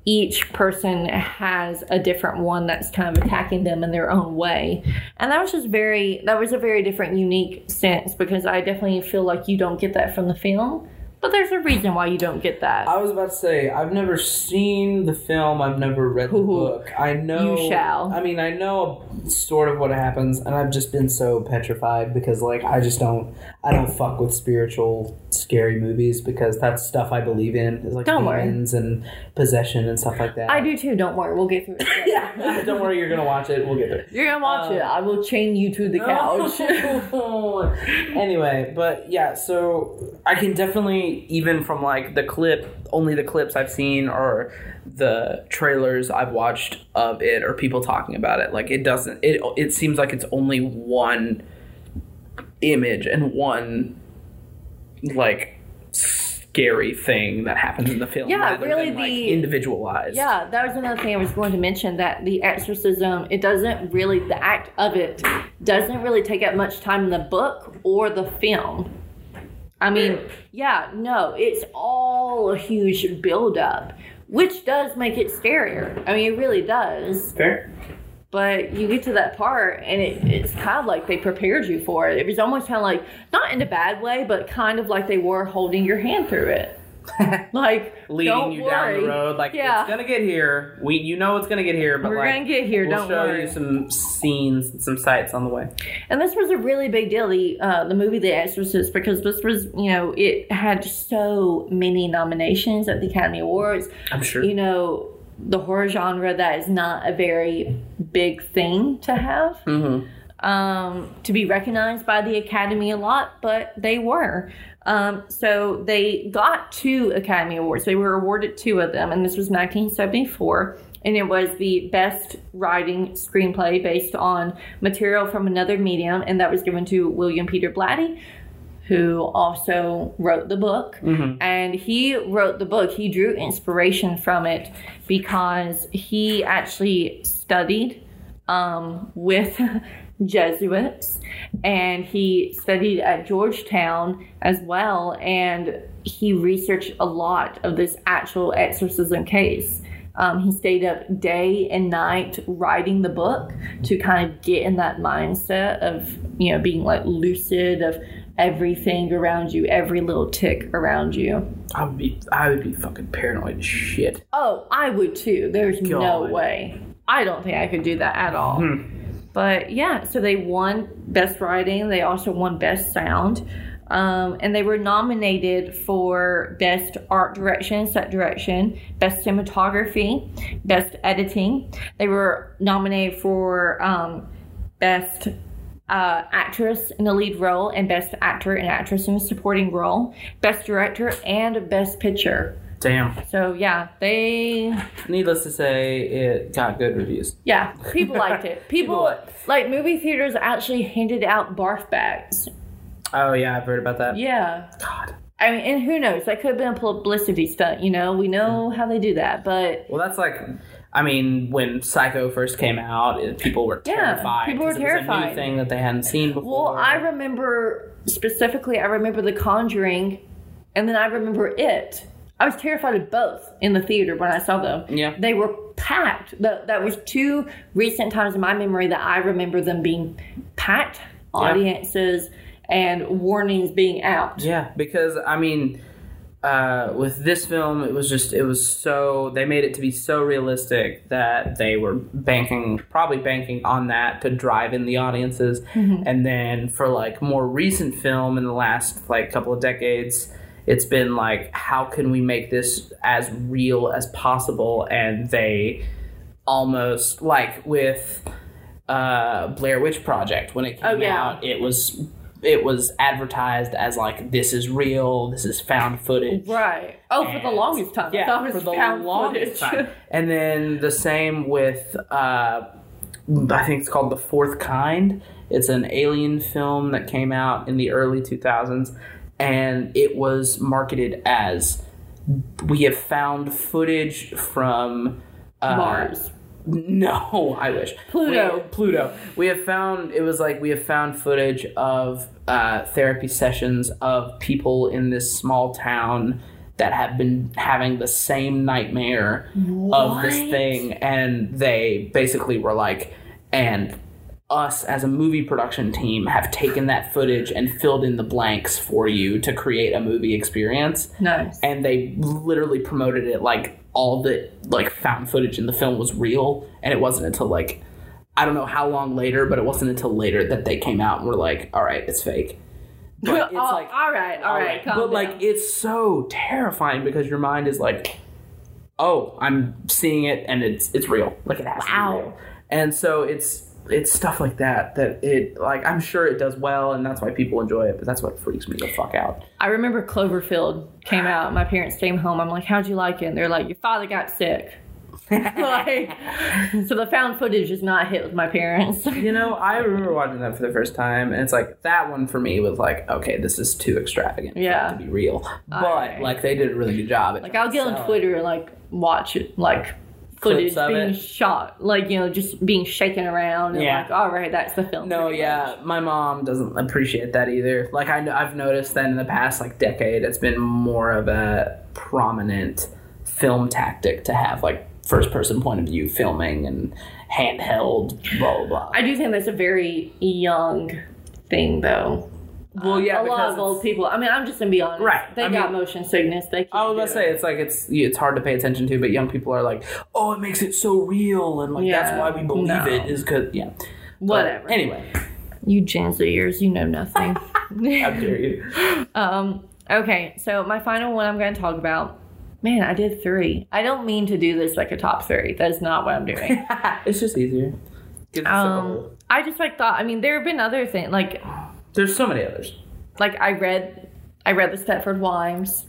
each person has a different one that's kind of attacking them in their own way. And that was just very, that was a very different, unique sense, because I definitely feel like you don't get that from the film. But there's a reason why you don't get that. I was about to say, I've never seen the film. I've never read the Ooh, book. I know. You shall. I mean, I know sort of what happens, and I've just been so petrified because, like, I just don't, I don't fuck with spiritual scary movies because that's stuff I believe in. It's like demons and possession and stuff like that. I do too. Don't worry. We'll get through it. Yeah. Don't worry. You're going to watch it. We'll get through it. You're going to watch um, it. I will chain you to the couch. Anyway, but yeah, so I can definitely, even from like the clip, only the clips I've seen or the trailers I've watched of it or people talking about it, like it doesn't, it it seems like it's only one image and one like scary thing that happens in the film. Yeah, really, than, like, the individualized. Yeah, that was another thing I was going to mention, that the exorcism, it doesn't really, the act of it doesn't really take up much time in the book or the film. I mean, yeah, no, it's all a huge buildup, which does make it scarier. I mean, it really does. Fair. But you get to that part, and it, it's kind of like they prepared you for it. It was almost kind of like, not in a bad way, but kind of like they were holding your hand through it. Like, leading don't you worry. Down the road. Like, yeah. It's going to get here. We, You know it's going to get here, but We're like, gonna get here. We'll don't show worry. You some scenes and some sights on the way. And this was a really big deal, the, uh, the movie The Exorcist, because this was, you know, it had so many nominations at the Academy Awards. I'm sure. You know, the horror genre, that is not a very big thing to have. Mm-hmm. Um, to be recognized by the Academy a lot, but they were. Um, so they got two Academy Awards. They were awarded two of them, and this was nineteen seventy-four, and it was the best writing screenplay based on material from another medium, and that was given to William Peter Blatty, who also wrote the book. Mm-hmm. And he wrote the book. He drew inspiration from it because he actually studied um, with... Jesuits, and he studied at Georgetown as well, and he researched a lot of this actual exorcism case. Um, he stayed up day and night writing the book to kind of get in that mindset of, you know, being like lucid of everything around you, every little tick around you. I would be, I would be fucking paranoid as shit. Oh, I would too. There's God. No way. I don't think I could do that at all. Hmm. But yeah, so they won Best Writing. They also won Best Sound. Um, and they were nominated for Best Art Direction, Set Direction, Best Cinematography, Best Editing. They were nominated for um, Best uh, Actress in the Lead Role and Best Actor and Actress in a Supporting Role, Best Director, and Best Picture. Damn. So, yeah, they... Needless to say, it got good reviews. Yeah, people liked it. People, people like, movie theaters actually handed out barf bags. Oh, yeah, I've heard about that. Yeah. God. I mean, and who knows? That could have been a publicity stunt, you know? We know how they do that, but... Well, that's like... I mean, when Psycho first came out, it, people were terrified. Yeah, people were terrified. It was a new thing that they hadn't seen before. Well, I remember... Specifically, I remember The Conjuring, and then I remember It... I was terrified of both in the theater when I saw them. Yeah. They were packed. That, that was two recent times in my memory that I remember them being packed, audiences, yeah. and warnings being out. Yeah, because, I mean, uh, with this film, it was just, it was so, they made it to be so realistic that they were banking, probably banking on that to drive in the audiences. Mm-hmm. And then for, like, more recent film in the last, like, couple of decades... It's been like, how can we make this as real as possible? And they almost, like with uh, Blair Witch Project, when it came oh, yeah. out, it was it was advertised as like, this is real, this is found footage. Right. Oh, and for the longest time. Yeah, I thought it was for the found longest footage. time. And then the same with, uh, I think it's called The Fourth Kind. It's an alien film that came out in the early two thousands, and it was marketed as, we have found footage from... Uh, Mars. No, I wish. Pluto. We, Pluto. We have found, it was like, we have found footage of uh, therapy sessions of people in this small town that have been having the same nightmare what? of this thing. And they basically were like, and us as a movie production team have taken that footage and filled in the blanks for you to create a movie experience. Nice. And they literally promoted it like, all the like found footage in the film was real, and it wasn't until like I don't know how long later, but it wasn't until later that they came out and were like, "All right, it's fake." But it's oh, like, all right, all, all right, right. Calm but down. Like, it's so terrifying because your mind is like, "Oh, I'm seeing it, and it's it's real. Like it has wow. to be real." And so it's it's stuff like that that it like I'm sure it does well, and that's why people enjoy it. But that's what freaks me the fuck out. I remember Cloverfield came out, my parents came home, I'm like, how'd you like it? And they're like, your father got sick. Like, so the found footage is not hit with my parents. You know, I remember watching that for the first time, and it's like, that one for me was like, okay, this is too extravagant yeah. to be real. But, right. like, they did a really good job. At like, I'll get on Twitter and, like, watch it, like, footage being it. shot, like, you know, just being shaken around and yeah. like, all right, that's the film. No, yeah, much. My mom doesn't appreciate that either. Like, I, I've noticed that in the past, like, decade, it's been more of a prominent film tactic to have, like, first-person point of view filming and handheld, blah, blah, blah. I do think that's a very young thing, though. Well, yeah, um, a lot of old people. I mean, I'm just gonna be honest. Right, they I got mean, motion sickness. They. Can't I was gonna say it. it's like it's it's hard to pay attention to, but young people are like, oh, it makes it so real, and like yeah, that's why we believe no. it is because yeah, whatever. But anyway, you Gen Zers, you know nothing. How dare you? Um. Okay, so my final one I'm going to talk about. Man, I did three. I don't mean to do this like a top three. That's not what I'm doing. It's just easier. Get um, I just like thought. I mean, there have been other things like. There's so many others. Like, I read I read the Stepford Wives.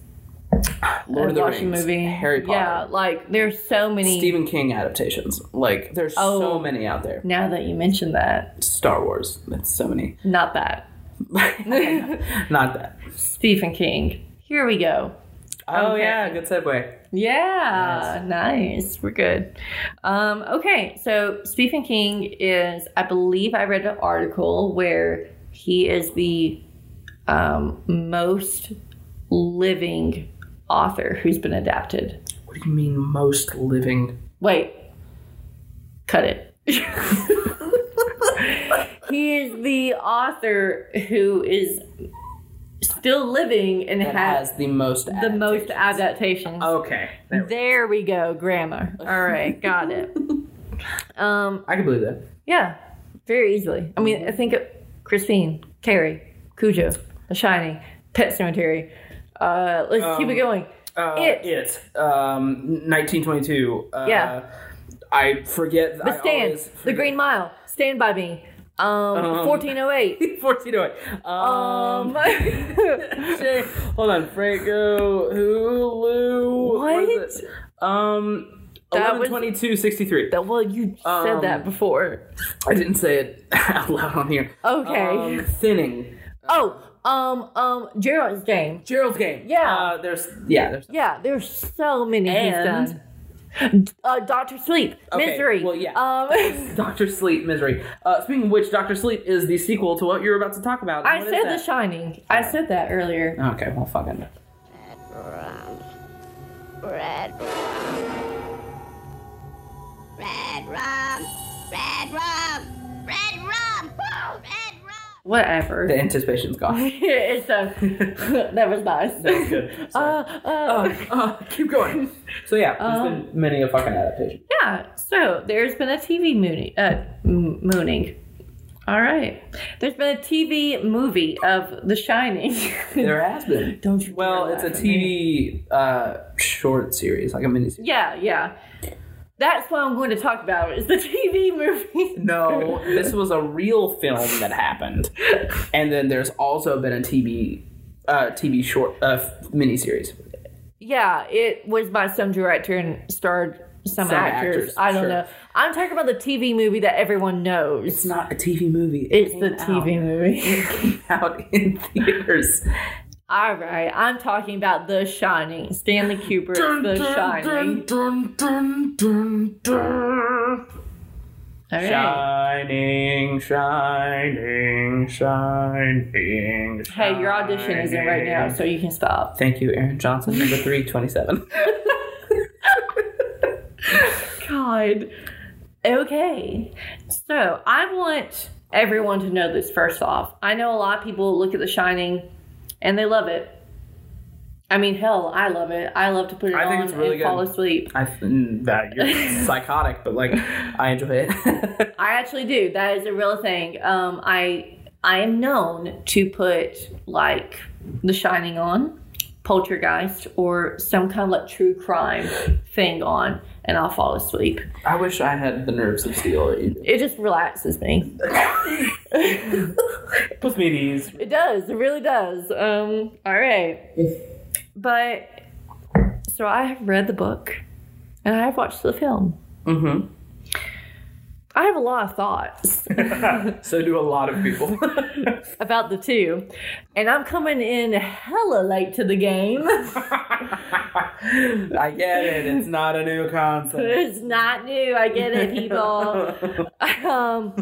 Lord of the Rings. Movie. Harry Potter. Yeah, like, there's so many. Stephen King adaptations. Like, there's oh, so many out there. Now that you mention that. Star Wars. That's so many. Not that. Not that. Stephen King. Here we go. Oh, okay. Yeah. Good segue. Yeah. Nice. nice. We're good. Um, okay. So, Stephen King is, I believe I read an article where... He is the um, most living author who's been adapted. What do you mean most living? Wait. Cut it. He is the author who is still living and has, has the most adaptations. The most adaptations. Okay. There we, there we go. Grammar. All right. Got it. Um, I can believe that. Yeah. Very easily. I mean, I think... It, Christine, Carrie, Cujo, The Shining, Pet Cemetery. Uh, let's um, keep it going. Uh, it. It. Um, nineteen twenty-two. Uh, yeah. I forget. The I Stand. Forget. The Green Mile. Stand By Me. Um, um, fourteen oh eight. fourteen oh eight. Um. um hold on. Franco. Hulu. What? what um. eleven twenty-two sixty-three. Well, you um, said that before. I didn't say it out loud on here. Okay. Um, thinning. Oh, um, um, Gerald's Game. Gerald's Game. Yeah. Uh, there's, yeah, there's. Yeah, there's so many and, he's done. Uh, Doctor Sleep. Okay, Misery. Well, yeah. Um, Doctor Sleep. Misery. Uh, speaking of which, Doctor Sleep is the sequel to what you're about to talk about. I what said The Shining. I said that earlier. Okay, well, fucking. Red rum. Red rum. Red rum, red rum, red rum, red rum. Whatever. The anticipation's gone. It's uh, that was nice. That was good. Uh, uh, uh, uh, keep going. So yeah, there's um, been many a fucking adaptation. Yeah. So there's been a T V mooning. Uh, m- mooning. All right. There's been a T V movie of The Shining. There has been. Don't you? Well, it's a T V uh, short series, like a miniseries. Yeah, yeah. That's what I'm going to talk about, is the T V movie. No, this was a real film that happened. And then there's also been a T V uh, T V short uh, miniseries. Yeah, it was by some director and starred some, some actors. actors. I don't sure. know. I'm talking about the T V movie that everyone knows. It's not a T V movie. It it's the T V out. movie. It came out in theaters. All right, I'm talking about The Shining. Stanley Kubrick, dun, The dun, Shining. Dun, dun, dun, dun, dun. All right. Shining, shining, shining, shining. Hey, your audition isn't right now, so you can stop. Thank you, Erin Johnson, number three twenty-seven. God. Okay. So, I want everyone to know this first off. I know a lot of people look at The Shining and they love it. I mean, hell, I love it. I love to put it I on think it's really and good. fall asleep. I think that you're psychotic, but like, I enjoy it. I actually do. That is a real thing. Um, I I am known to put like The Shining on, Poltergeist, or some kind of like true crime thing on, and I'll fall asleep. I wish I had the nerves of steel. It just relaxes me. Puts me at ease. It does. It really does. Um, all right. But, so I have read the book, and I have watched the film. Mm-hmm. I have a lot of thoughts. So do a lot of people. About the two. And I'm coming in hella late to the game. I get it. It's not a new concept. It's not new. I get it, people. um...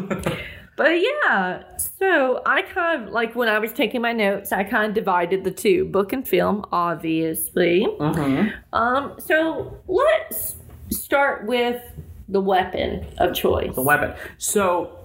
But yeah, so I kind of, like when I was taking my notes, I kind of divided the two, book and film, obviously. Mm-hmm. Um, so let's start with the weapon of choice. The weapon. So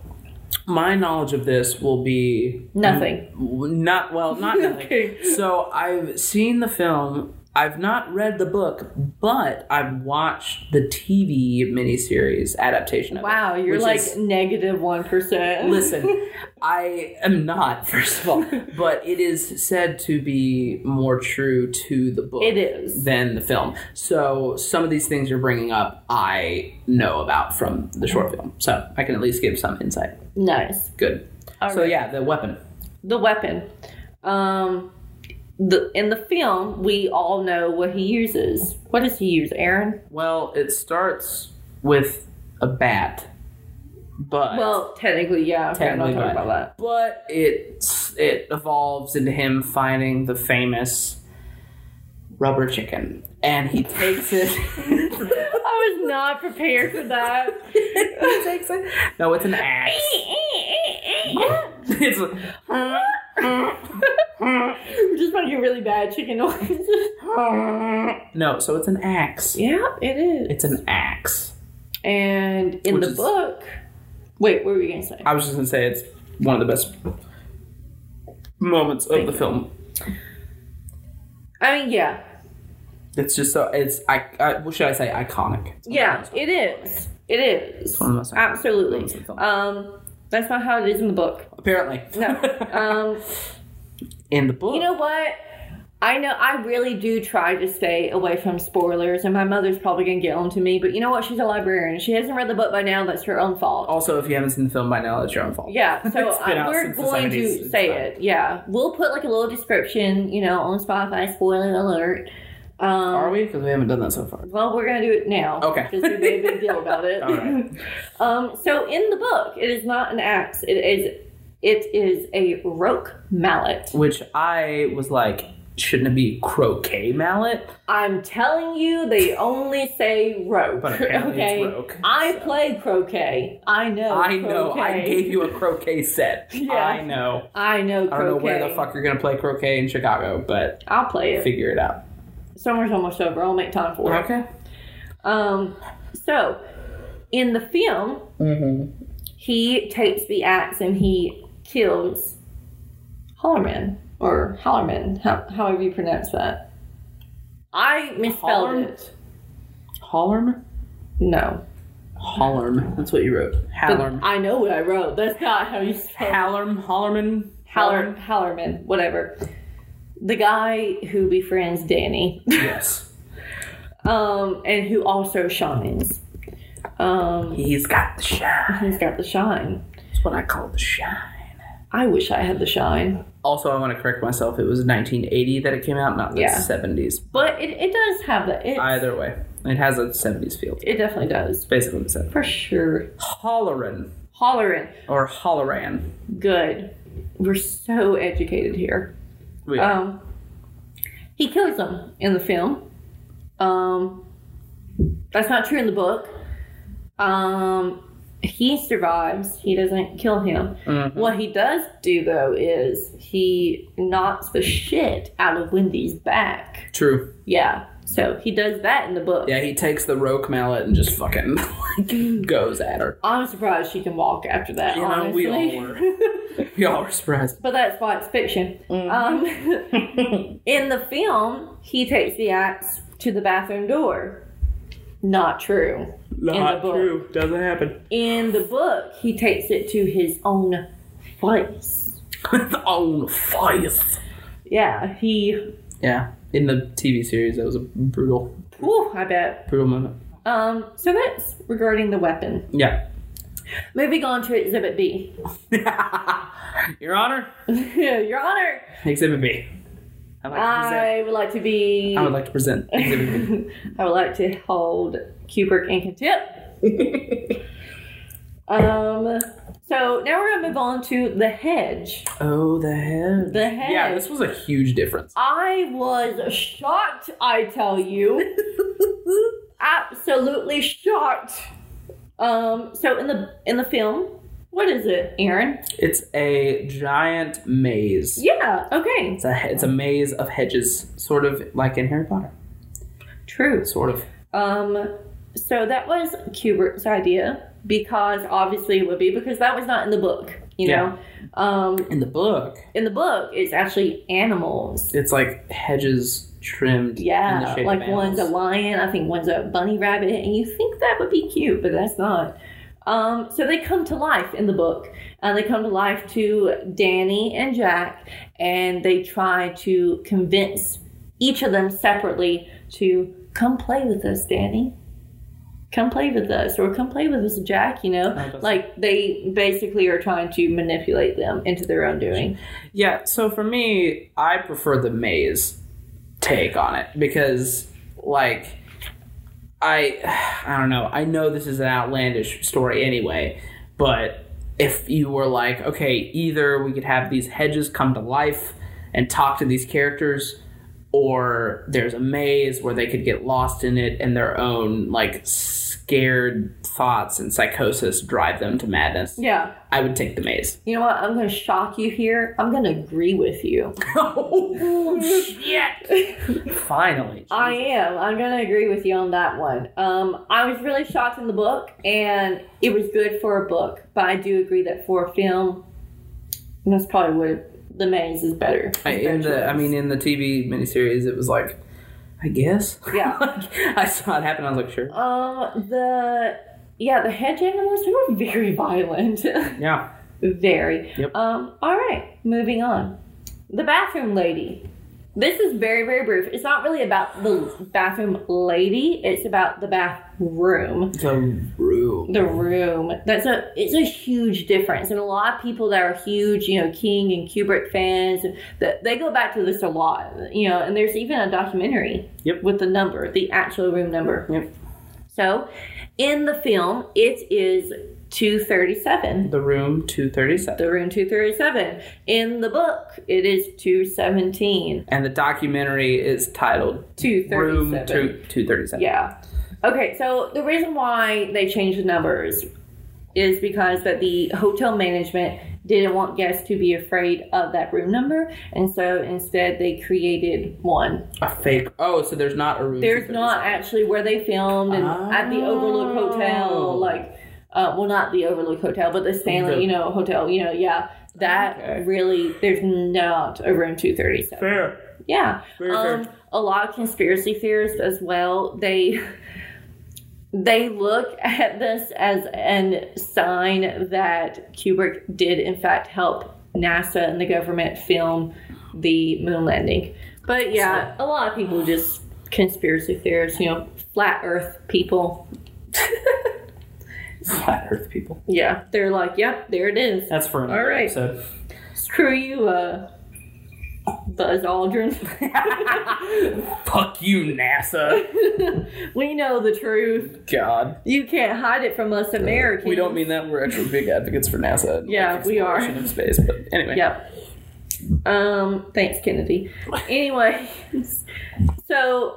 my knowledge of this will be... Nothing. N- not, well, not nothing. Okay. So I've seen the film, I've not read the book, but I've watched the T V miniseries adaptation of wow, it. Wow, you're like is, negative one percent. Listen, I am not, first of all, but it is said to be more true to the book it is. than the film. So some of these things you're bringing up, I know about from the short film. So I can at least give some insight. Nice. Good. All so right. yeah, the weapon. The weapon. Um... The, in the film, we all know what he uses. What does he use, Erin? Well, it starts with a bat, but well, technically, yeah, technically, okay, I'm not talking about that. But it it evolves into him finding the famous rubber chicken, and he takes it. I was not prepared for that. He takes it. No, it's an axe. It's. Like, we're just making really bad chicken noises. No, so it's an axe. Yeah, it is. It's an axe. And in Which the is, book... Wait, what were you going to say? I was just going to say it's one of the best moments of Thank the you. film. I mean, yeah. It's just so... It's I, I, what should I say? Iconic. It's yeah, it is. It is. It's one of the most Absolutely. Um... That's not how it is in the book. Apparently. No. Um, in the book. You know what? I know I really do try to stay away from spoilers, and my mother's probably going to get on to me, but you know what? She's a librarian. She hasn't read the book by now. That's her own fault. Also, if you haven't seen the film by now, that's your own fault. Yeah. So I, we're going to say it. Yeah. We'll put like a little description, you know, on Spotify, spoiler alert. Um, Are we? Because we haven't done that so far. Well, we're going to do it now. Okay. Because we made a big deal about it. All right. um, so in the book, it is not an axe. It is it is a roque mallet. Which I was like, shouldn't it be croquet mallet? I'm telling you, they only say roque. But apparently okay? it's roque. I so. play croquet. I know I croquet. know. I gave you a croquet set. Yeah. I know. I know croquet. I don't know where the fuck you're going to play croquet in Chicago, but... I'll play it. Figure it out. Summer's almost over. I'll make time for it. Okay. Um, so, in the film, mm-hmm. he takes the axe and he kills Hollerman. Or Hollerman. How, however you pronounce that. I misspelled Hollerm? it. Hollerm? No. Hollerm. That's what you wrote. Hallerm. I know what I wrote. That's not how you spell it. Hallerm? Hollerman? Hallerm. Hallerman. Whatever. The guy who befriends Danny. Yes. um, and who also shines. Um, he's got the shine. He's got the shine. That's what I call the shine. I wish I had the shine. Also, I want to correct myself. It was nineteen eighty that it came out, not the yeah. seventies. But it, it does have that. Either way, it has a seventies feel. It definitely does. Basically the seventies. For sure. Hollerin. Hollerin. Or Holleran. Good. We're so educated here. We are. Um, he kills him in the film. Um, that's not true in the book. Um, he survives. He doesn't kill him. Mm-hmm. What he does do, though, is he knocks the shit out of Wendy's back. True. Yeah. So he does that in the book. Yeah, he takes the rogue mallet and just fucking like, goes at her. I'm surprised she can walk after that, you know, honestly. We all were. We all were surprised. But that's why it's fiction. Mm-hmm. Um, in the film, he takes the axe to the bathroom door. Not true. Not true. Doesn't happen. In the book, he takes it to his own face. His own face. Yeah, he... Yeah, in the T V series, that was a brutal... Ooh, I bet. Brutal moment. Um, so that's regarding the weapon. Yeah. Moving on to Exhibit B. Your Honor. Your Honor. Exhibit B. I, like I would like to be... I would like to present. I would like to hold Kubrick in contempt. um, so now we're going to move on to The Hedge. Oh, The Hedge. The Hedge. Yeah, this was a huge difference. I was shocked, I tell you. Absolutely shocked. Um, so in the in the film, what is it, Erin? It's a giant maze. Yeah, okay. It's a, it's a maze of hedges, sort of like in Harry Potter. True. Sort of. Um, so that was Kubrick's idea, because obviously it would be, because that was not in the book, you yeah. know? Um, in the book? In the book, it's actually animals. It's like hedges trimmed yeah, in the shape like of animals. One's a lion, I think one's a bunny rabbit, and you think that would be cute, but that's not. Um, so they come to life in the book, and uh, they come to life to Danny and Jack, and they try to convince each of them separately to come play with us, Danny. Come play with us, or come play with us, Jack, you know? Oh, like, they basically are trying to manipulate them into their own doing. Yeah, so for me, I prefer the maze take on it, because, like... I I don't know. I know this is an outlandish story anyway, but if you were like, okay, either we could have these hedges come to life and talk to these characters, or there's a maze where they could get lost in it and their own, like, scared thoughts and psychosis drive them to madness. Yeah. I would take the maze. You know what? I'm going to shock you here. I'm going to agree with you. Oh, shit. Finally. Jesus. I am. I'm going to agree with you on that one. Um, I was really shocked in the book, and it was good for a book, but I do agree that for a film, that's probably what it, the maze is better. I, in the, I mean, in the T V miniseries, it was like, I guess. Yeah. Like, I saw it happen. I was like, sure. Um, the, yeah, the hedge animals, they were very violent. Yeah. Very. Yep. Um, all right. Moving on. The bathroom lady. This is very, very brief. It's not really about the bathroom lady. It's about the bathroom. The room. The room. That's a. It's a huge difference. And a lot of people that are huge, you know, King and Kubrick fans, they go back to this a lot, you know, and there's even a documentary yep. with the number, the actual room number. Yep. So, in the film, it is two thirty-seven. The room two thirty-seven. The room two thirty-seven. In the book, it is two seventeen. And the documentary is titled Room two thirty-seven. Yeah. Okay, so the reason why they changed the numbers is because that the hotel management didn't want guests to be afraid of that room number, and so instead they created one. A fake. Oh, so there's not a room. There's not actually where they filmed, and oh. at the Overlook Hotel, like. Uh, well, not the Overlook Hotel, but the Stanley, the, you know, hotel, you know, yeah. That okay. really, there's not a room two thirty-seven. Fair. Yeah. Fair, um, fair. A lot of conspiracy theorists as well, they they look at this as a sign that Kubrick did, in fact, help NASA and the government film the moon landing. But, yeah, so, a lot of people just, conspiracy theorists, you know, flat earth people. Flat Earth people. Yeah, they're like, yep, there it is. That's for another all right. episode. Screw you, uh, Buzz Aldrin. Fuck you, NASA. We know the truth. God. You can't hide it from us Americans. We don't mean that. We're actually big advocates for NASA. Yeah, we are. Of space, but anyway. Yep. Um, thanks, Kennedy. Anyway, so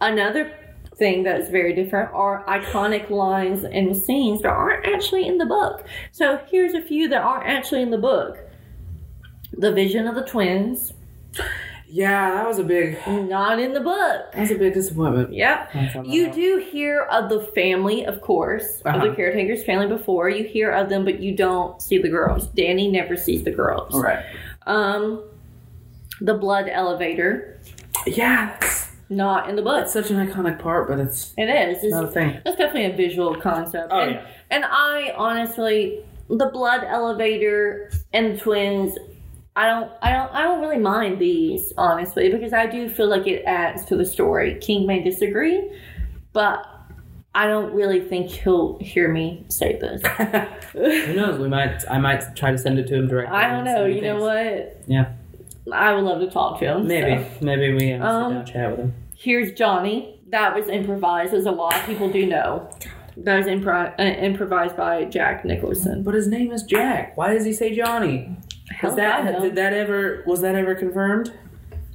another thing that's very different are iconic lines and scenes that aren't actually in the book. So here's a few that aren't actually in the book. The vision of the twins. Yeah, that was a big... Not in the book. That was a big disappointment. Yep. You do hear of the family, of course, uh-huh. of the caretaker's family before. You hear of them, but you don't see the girls. Danny never sees the girls. Right. Um, the blood elevator. Yeah. Not in the book. It's such an iconic part, but it's... It is. It's not a thing. It's definitely a visual concept. Oh, and, yeah. And I, honestly, the blood elevator and the twins... I don't, I don't, I don't really mind these, honestly, because I do feel like it adds to the story. King may disagree, but I don't really think he'll hear me say this. Who knows? We might, I might try to send it to him directly. I don't know. You things. know what? Yeah. I would love to talk to him. Maybe, so. maybe we can um, sit down chat with him. Here's Johnny. That was improvised, as a lot of people do know. That was impro- uh, improvised by Jack Nicholson. But his name is Jack. Why does he say Johnny? Was that, did that ever, was that ever confirmed?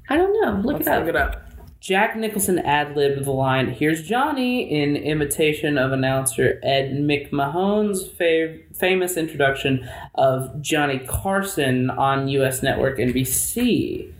I don't know. Look Let's it up. Look it up. Jack Nicholson ad-libbed the line, "Here's Johnny," in imitation of announcer Ed McMahon's fav- famous introduction of Johnny Carson on U S network N B C.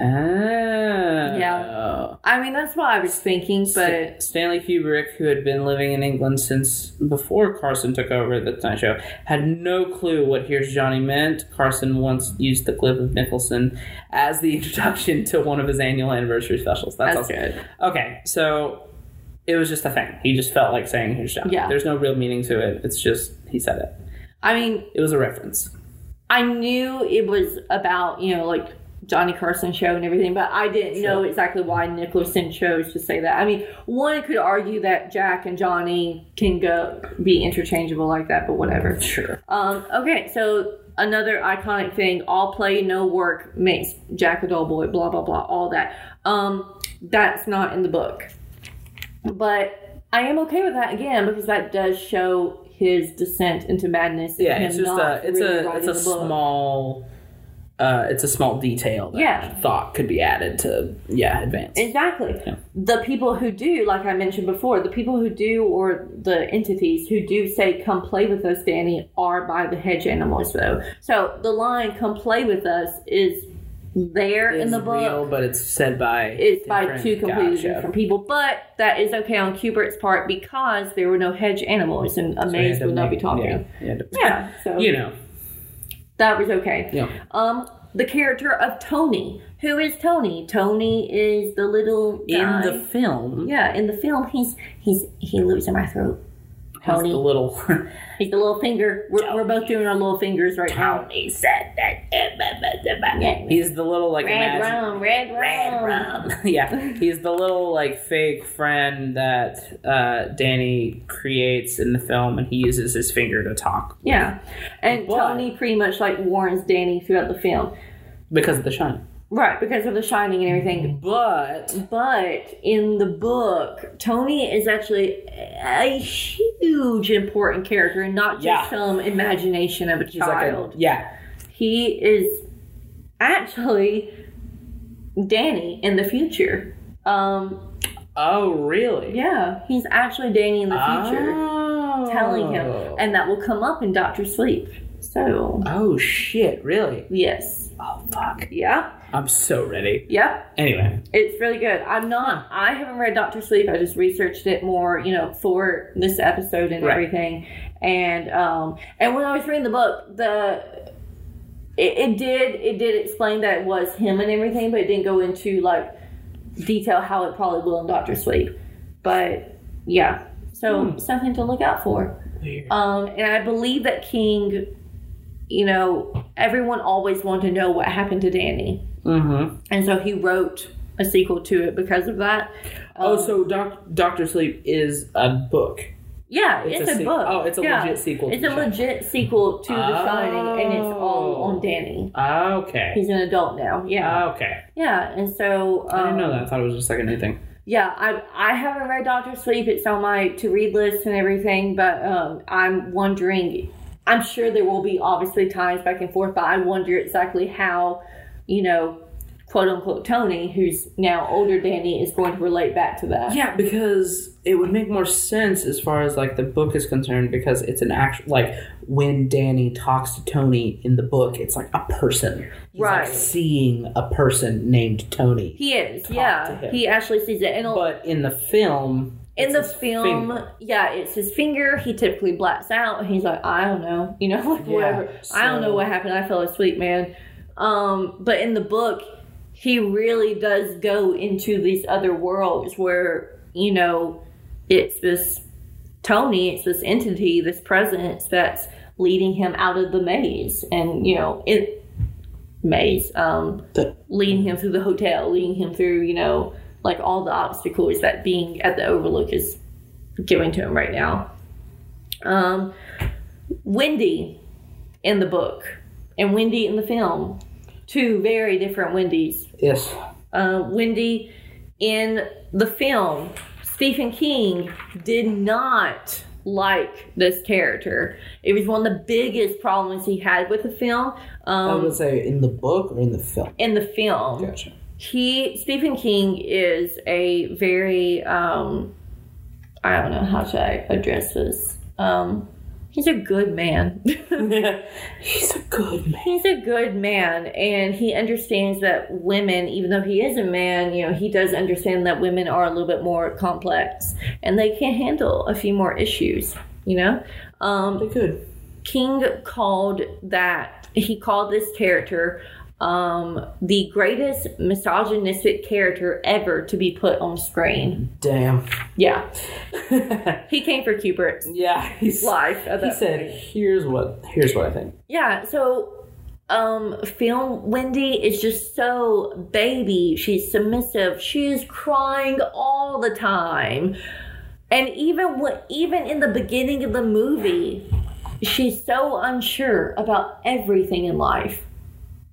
Oh. Yeah. I mean, that's what I was thinking, but... St- Stanley Kubrick, who had been living in England since before Carson took over The Tonight Show, had no clue what Here's Johnny meant. Carson once used the clip of Nicholson as the introduction to one of his annual anniversary specials. That's, that's okay. good. Okay, so it was just a thing. He just felt like saying Here's Johnny. Yeah. There's no real meaning to it. It's just he said it. I mean... It was a reference. I knew it was about, you know, like... Johnny Carson show and everything, but I didn't sure. know exactly why Nicholson chose to say that. I mean, one could argue that Jack and Johnny can go be interchangeable like that, but whatever. Sure. Um, okay, so another iconic thing, all play, no work makes Jack a dull boy, blah, blah, blah, all that. Um, that's not in the book. But I am okay with that again, because that does show his descent into madness. Yeah, it's just a, it's really a, it's a small... Uh, it's a small detail that yeah. I thought could be added to, yeah, advance. Exactly. Yeah. The people who do, like I mentioned before, the people who do, or the entities who do say, "Come play with us, Danny," are by the hedge animals, though. So the line, "Come play with us," is there is in the book. Real, but it's said by... It's by two completely gotcha. different people. But that is okay on Kubrick's part, because there were no hedge animals, and Amaze so would not be talking. Yeah, to, yeah so... You know. That was okay. Yeah. Um, the character of Tony. Who is Tony? Tony is the little guy. In the film. Yeah, in the film, he's he's he lives in my throat. Tony. He's the little... he's the little finger. We're, we're both doing our little fingers right Tony now. Tony said that... He's the little, like... Red imagine, rum, red rum. Red rum. yeah. He's the little, like, fake friend that uh, Danny creates in the film, and he uses his finger to talk. Yeah. And but, Tony pretty much, like, warns Danny throughout the film. Because of The Shining. Right, because of The Shining and everything. But... But in the book, Tony is actually a huge important character, and not just yeah. some imagination of a He's child. Like a, yeah. He is actually Danny in the future. Um, oh, really? Yeah. He's actually Danny in the future. Oh. Telling him. And that will come up in Doctor Sleep. So... Oh, shit. Really? Yes. Oh, fuck. Yeah. I'm so ready. Yep. Anyway. It's really good. I'm not... I haven't read Doctor Sleep. I just researched it more, you know, for this episode and right. everything. And um, and when I was reading the book, the... It, it did... It did explain that it was him and everything, but it didn't go into, like, detail how it probably will in Doctor Sleep. But, yeah. So, hmm. something to look out for. Weird. Um, and I believe that King... You know, everyone always wanted to know what happened to Danny. Mm-hmm. And so he wrote a sequel to it because of that. Um, oh, so Doc- Doctor Sleep is a book. Yeah, it's, it's a, a se- book. Oh, it's a yeah. legit sequel to It's a Shining. legit sequel to oh. The Shining, and it's all on Danny. Okay. He's an adult now. Yeah. Okay. Yeah, and so... Um, I didn't know that. I thought it was just like a new thing. Yeah, I I haven't read Doctor Sleep. It's on my to-read list and everything, but um, I'm wondering... I'm sure there will be, obviously, times back and forth, but I wonder exactly how, you know, quote-unquote Tony, who's now older Danny, is going to relate back to that. Yeah, because it would make more sense as far as, like, the book is concerned, because it's an actual, like, when Danny talks to Tony in the book, it's like a person. He's right. Like seeing a person named Tony. He is, yeah. He actually sees it. And but in the film... In it's the film, finger. yeah, it's his finger. He typically blacks out. He's like, I don't know. You know, like yeah, whatever. So. I don't know what happened. I fell asleep, man. Um, but in the book, he really does go into these other worlds where, you know, it's this Tony, it's this entity, this presence that's leading him out of the maze. And, you know, it maze, um, the- leading him through the hotel, leading him through, you know, like, all the obstacles that being at the Overlook is giving to him right now. Um, Wendy in the book and Wendy in the film. Two very different Wendys. Yes. Uh, Wendy in the film. Stephen King did not like this character. It was one of the biggest problems he had with the film. Um, I would say in the book or in the film? In the film. Gotcha. He, Stephen King is a very, um, I don't know how should I address this. Um, he's a good man. He's a good man. He's a good man. And he understands that women, even though he is a man, you know, he does understand that women are a little bit more complex and they can handle a few more issues, you know? Um, they could. King called that, he called this character, Um, the greatest misogynistic character ever to be put on screen. Damn. Yeah. He came for Kubrick. Yeah. He's life. He point. said, "Here's what. Here's what I think." Yeah. So, um, film Wendy is just so baby. She's submissive. She is crying all the time, and even what even in the beginning of the movie, she's so unsure about everything in life.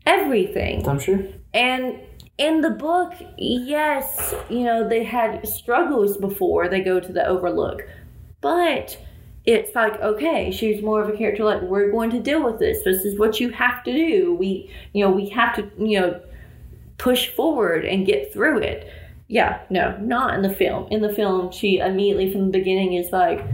Everything. I'm sure. And in the book, yes, you know, they had struggles before they go to the Overlook. But it's like, okay, she was more of a character like, we're going to deal with this. This is what you have to do. We, you know, we have to, you know, push forward and get through it. Yeah, no, not in the film. In the film, she immediately from the beginning is like,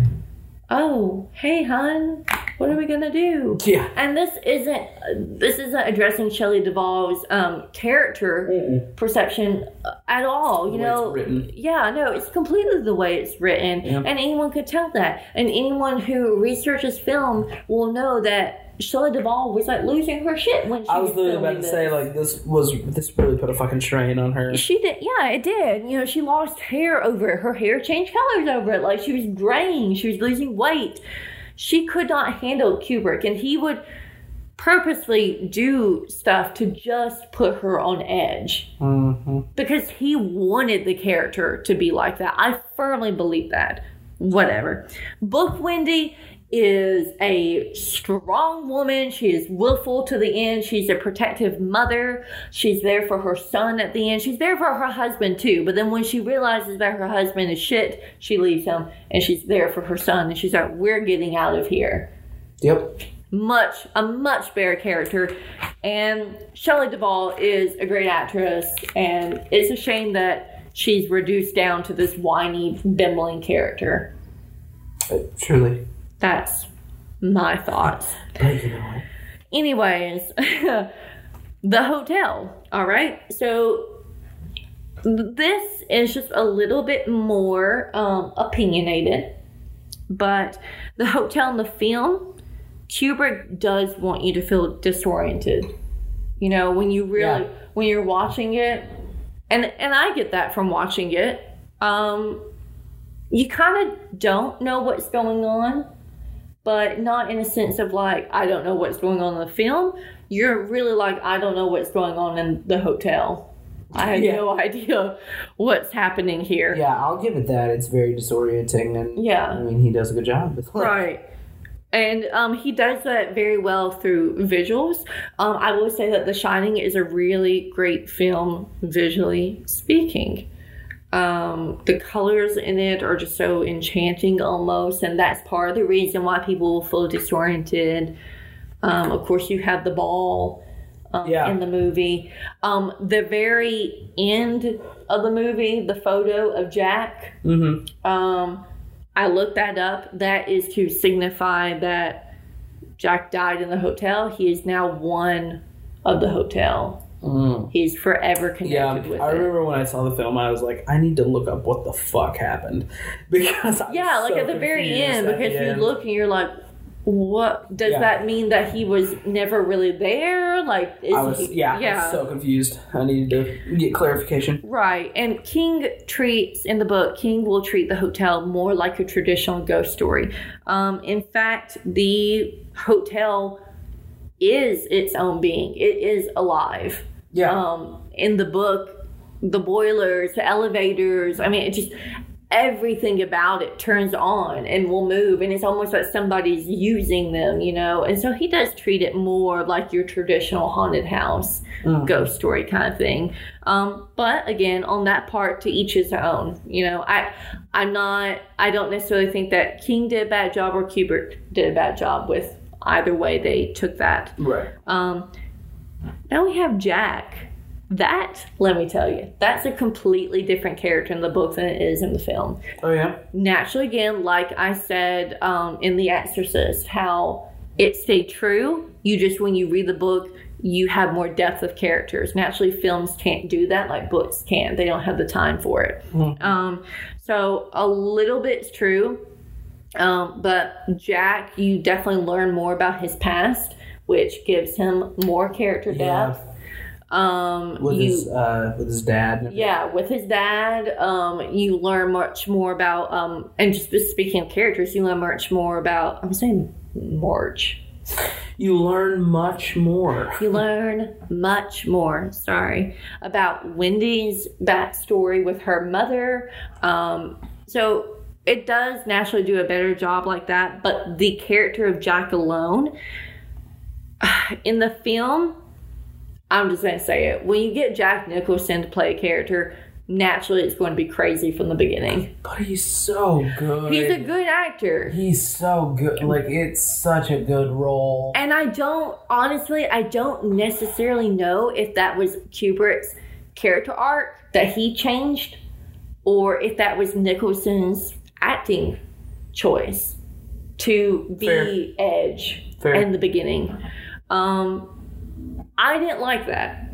oh, hey, hon. What are we gonna do? Yeah. And this isn't this isn't addressing Shelley Duvall's um, character Mm-mm. perception at all. You the know, way it's written. yeah, no, it's completely the way it's written, yeah. And anyone could tell that. And anyone who researches film will know that Shelley Duvall was like losing her shit when she I was, was literally about to this. say like this was this really put a fucking strain on her. She did, yeah, it did. You know, she lost hair over it. Her hair changed colors over it. Like she was graying. She was losing weight. She could not handle Kubrick, and he would purposely do stuff to just put her on edge mm-hmm. because he wanted the character to be like that. I firmly believe that. Whatever. Book Wendy is a strong woman. She is willful to the end. She's a protective mother. She's there for her son at the end. She's there for her husband too. But then when she realizes that her husband is shit, she leaves him and she's there for her son. And she's like, we're getting out of here. Yep. Much, a much better character. And Shelley Duvall is a great actress. And it's a shame that she's reduced down to this whiny, bimbling character. Uh, truly. That's my thoughts. Anyways, the hotel, all right? So this is just a little bit more um, opinionated, but the hotel in the film, Kubrick does want you to feel disoriented. You know, when you really, yeah. when you're watching it, and, and I get that from watching it, um, you kind of don't know what's going on. But not in a sense of like, I don't know what's going on in the film. You're really like, I don't know what's going on in the hotel. I have yeah. no idea what's happening here. Yeah, I'll give it that. It's very disorienting, and yeah. I mean, he does a good job. Right. And um, he does that very well through visuals. Um, I will say that The Shining is a really great film, visually speaking. Um, the colors in it are just so enchanting almost, and that's part of the reason why people feel disoriented. Um, of course, you have the ball um, yeah. in the movie. Um, the very end of the movie, the photo of Jack, mm-hmm. um, I looked that up. That is to signify that Jack died in the hotel. He is now one of the hotel. Mm. He's forever connected yeah, with I it. I remember when I saw the film, I was like, I need to look up what the fuck happened. Because I Yeah, like so at the very end, because you end. look and you're like, what? Does yeah. that mean that he was never really there? Like, is I was, he, yeah, yeah, I was so confused. I needed to get clarification. Right. And King treats, in the book, King will treat the hotel more like a traditional ghost story. Um, in fact, the hotel is its own being. It is alive. Yeah. Um, in the book, the boilers, the elevators, I mean, it just, everything about it turns on and will move, and it's almost like somebody's using them, you know? And so he does treat it more like your traditional haunted house mm. ghost story kind of thing. Um, but again, on that part, to each his own, you know, I, I'm not, I don't necessarily think that King did a bad job or Kubrick did a bad job with either way they took that. Right. Um, now we have Jack. That, let me tell you, that's a completely different character in the book than it is in the film. Oh, yeah? Naturally, again, like I said um, in The Exorcist, how it stayed true. You just, when you read the book, you have more depth of characters. Naturally, films can't do that like books can. They don't have the time for it. Mm-hmm. Um, so a little bit's true. Um, but Jack, you definitely learn more about his past, which gives him more character depth. Yeah. Um, with, you, his, uh, with his dad. Yeah, with his dad, um, you learn much more about, um, and just speaking of characters, you learn much more about, I'm saying March. You learn much more. You learn much more, sorry, about Wendy's backstory with her mother. Um, so... It does naturally do a better job like that, but the character of Jack alone, in the film, I'm just going to say it. When you get Jack Nicholson to play a character, naturally it's going to be crazy from the beginning. But he's so good. He's a good actor. He's so good. Like, it's such a good role. And I don't, honestly, I don't necessarily know if that was Kubrick's character arc that he changed or if that was Nicholson's acting choice to be Fair. Edge Fair. In the beginning. Um, I didn't like that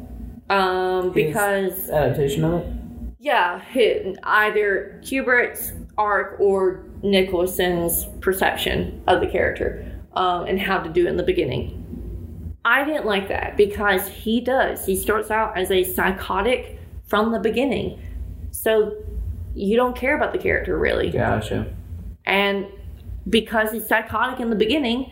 um, because His adaptation of it. Yeah, hit either Kubrick's arc or Nicholson's perception of the character um, and how to do it in the beginning. I didn't like that because he does. He starts out as a psychotic from the beginning, so. You don't care about the character, really. Gotcha. And because he's psychotic in the beginning,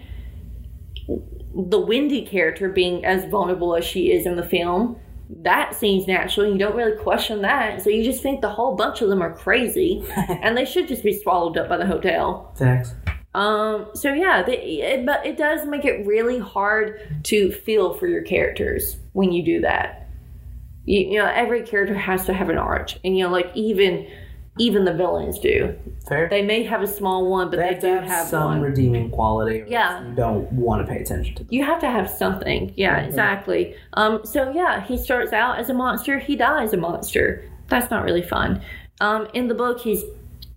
the Wendy character being as vulnerable as she is in the film, that seems natural. You don't really question that. So you just think the whole bunch of them are crazy. And they should just be swallowed up by the hotel. Thanks. Um, so, yeah. They, it, but it does make it really hard to feel for your characters when you do that. You, you know, every character has to have an arch. And, you know, like, even... Even the villains do. Fair. They may have a small one, but they, they do have some one. redeeming quality. Yeah. You don't want to pay attention to them. You have to have something. Yeah, mm-hmm. exactly. Um, so, yeah, he starts out as a monster. He dies a monster. That's not really fun. Um, in the book, he's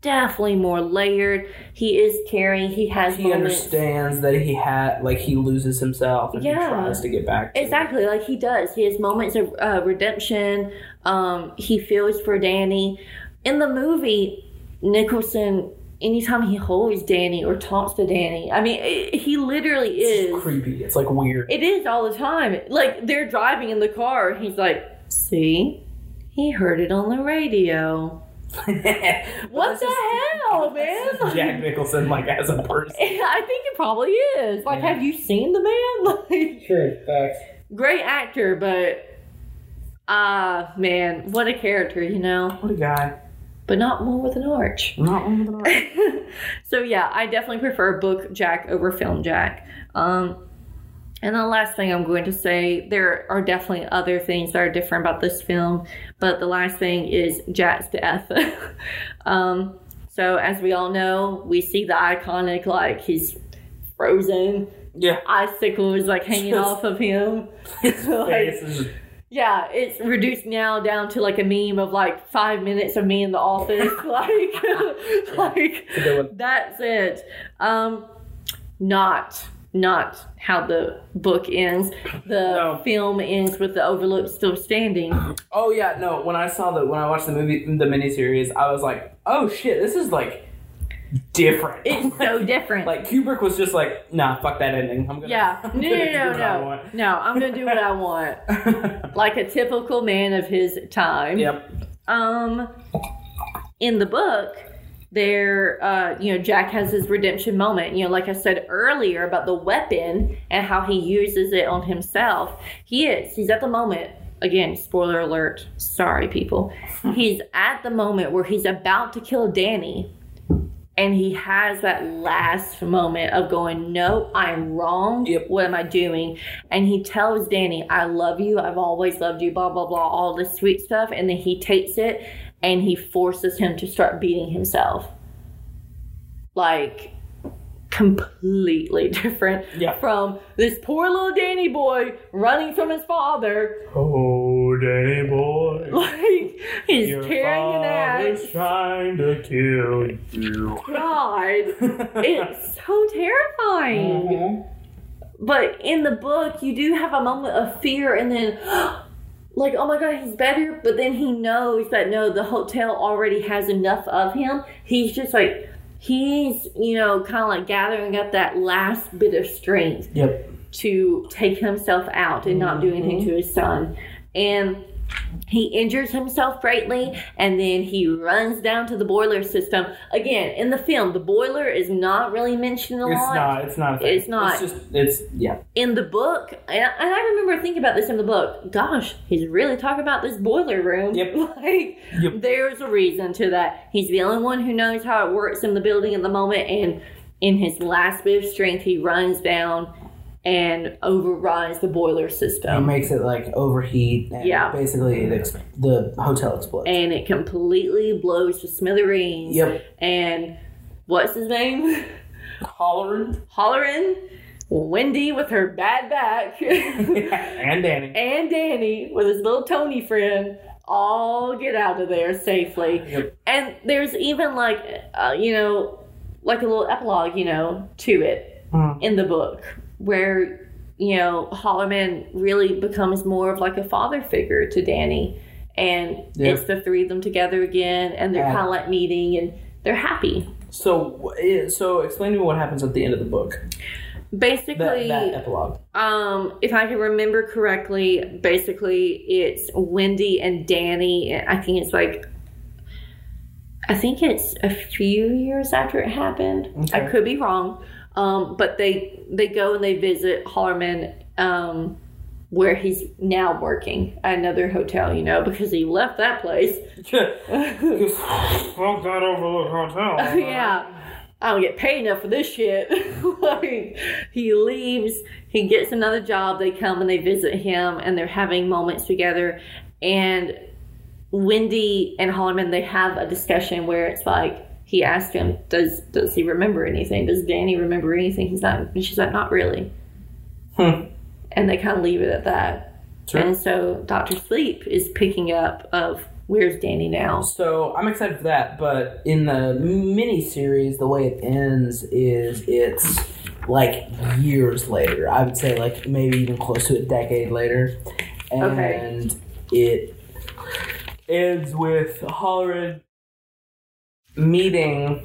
definitely more layered. He is caring. He has He moments. understands that he had, like, he loses himself and yeah. he tries to get back to Exactly. it. Like, he does. He has moments of uh, redemption. Um, he feels for Danny. In the movie, Nicholson, anytime he holds Danny or talks to Danny, I mean, it, he literally is... It's creepy. It's, like, weird. It is all the time. Like, they're driving in the car. He's like, see? He heard it on the radio. What the just, hell, man? Jack Nicholson, like, as a person. I think it probably is. Like, yeah. Have you seen the man? Like, sure, facts. Great actor, but... Ah, uh, man, what a character, you know? What a guy. But not one with an arch. Not one with an arch. So, yeah, I definitely prefer book Jack over film Jack. Um, and the last thing I'm going to say, there are definitely other things that are different about this film, but the last thing is Jack's death. um, so, as we all know, we see the iconic, like, he's frozen. Yeah. Icicle is, like, hanging off of him. It's like... Yeah, it's reduced now down to like a meme of like five minutes of me in the office. like, like that's it. Um, not, not how the book ends. The no. film ends with the Overlook still standing. Oh yeah, no. When I saw the when I watched the movie, the miniseries, I was like, oh shit, this is like different. It's so different. Like Kubrick was just like, nah, fuck that ending. I'm gonna yeah. I'm no, gonna no, no, no, no. No, I'm gonna do what I want. Like a typical man of his time. Yep. Um, in the book, there, uh, you know, Jack has his redemption moment. You know, like I said earlier about the weapon and how he uses it on himself. He is. He's at the moment. Again, spoiler alert. Sorry, people. He's at the moment where he's about to kill Danny. And he has that last moment of going, no, I'm wrong. Yep. What am I doing? And he tells Danny, I love you. I've always loved you, blah, blah, blah, all this sweet stuff. And then he takes it and he forces him to start beating himself. Like, completely different yep. from this poor little Danny boy running from his father. Oh, Danny boy. Like, he's your carrying an axe. Trying to kill you. God, it's so terrifying. Mm-hmm. But in the book, you do have a moment of fear and then, like, oh my God, he's better. But then he knows that, no, the hotel already has enough of him. He's just like, he's, you know, kind of like gathering up that last bit of strength yep. to take himself out and not do anything to his son. And he injures himself greatly, and then he runs down to the boiler system. Again, in the film, the boiler is not really mentioned a lot. It's not. It's not. A thing. It's not. It's just, it's, yeah. In the book, and I, and I remember thinking about this in the book, gosh, he's really talking about this boiler room. Yep. Like, yep. There's a reason to that. He's the only one who knows how it works in the building at the moment, and in his last bit of strength, he runs down and overrides the boiler system. It makes it, like, overheat. And yeah. Basically, it ex- the hotel explodes. And it completely blows to smithereens. Yep. And what's his name? Hollerin. Hollerin. Wendy with her bad back. yeah. And Danny. And Danny with his little Tony friend. All get out of there safely. Yep. And there's even, like, uh, you know, like a little epilogue, you know, to it mm. in the book. Where, you know, Hollerman really becomes more of like a father figure to Danny. And yep. it's the three of them together again. And they're uh, kind of like meeting and they're happy. So so explain to me what happens at the end of the book. Basically. That, that epilogue. Um, if I can remember correctly, basically it's Wendy and Danny. And I think it's like, I think it's a few years after it happened. Okay. I could be wrong. Um, but they they go and they visit Hollerman um, where he's now working at another hotel, you know, because he left that place. Fuck that Overlook Hotel. Oh, yeah. I don't get paid enough for this shit. Like, he leaves. He gets another job. They come and they visit him, and they're having moments together. And Wendy and Hollerman, they have a discussion where it's like, he asked him, does does he remember anything? Does Danny remember anything? He's not. And she's like, not really. Hmm. And they kind of leave it at that. Sure. And so Doctor Sleep is picking up of where's Danny now. So I'm excited for that. But in the miniseries, the way it ends is it's like years later. I would say like maybe even close to a decade later. And okay. it ends with Hollerin meeting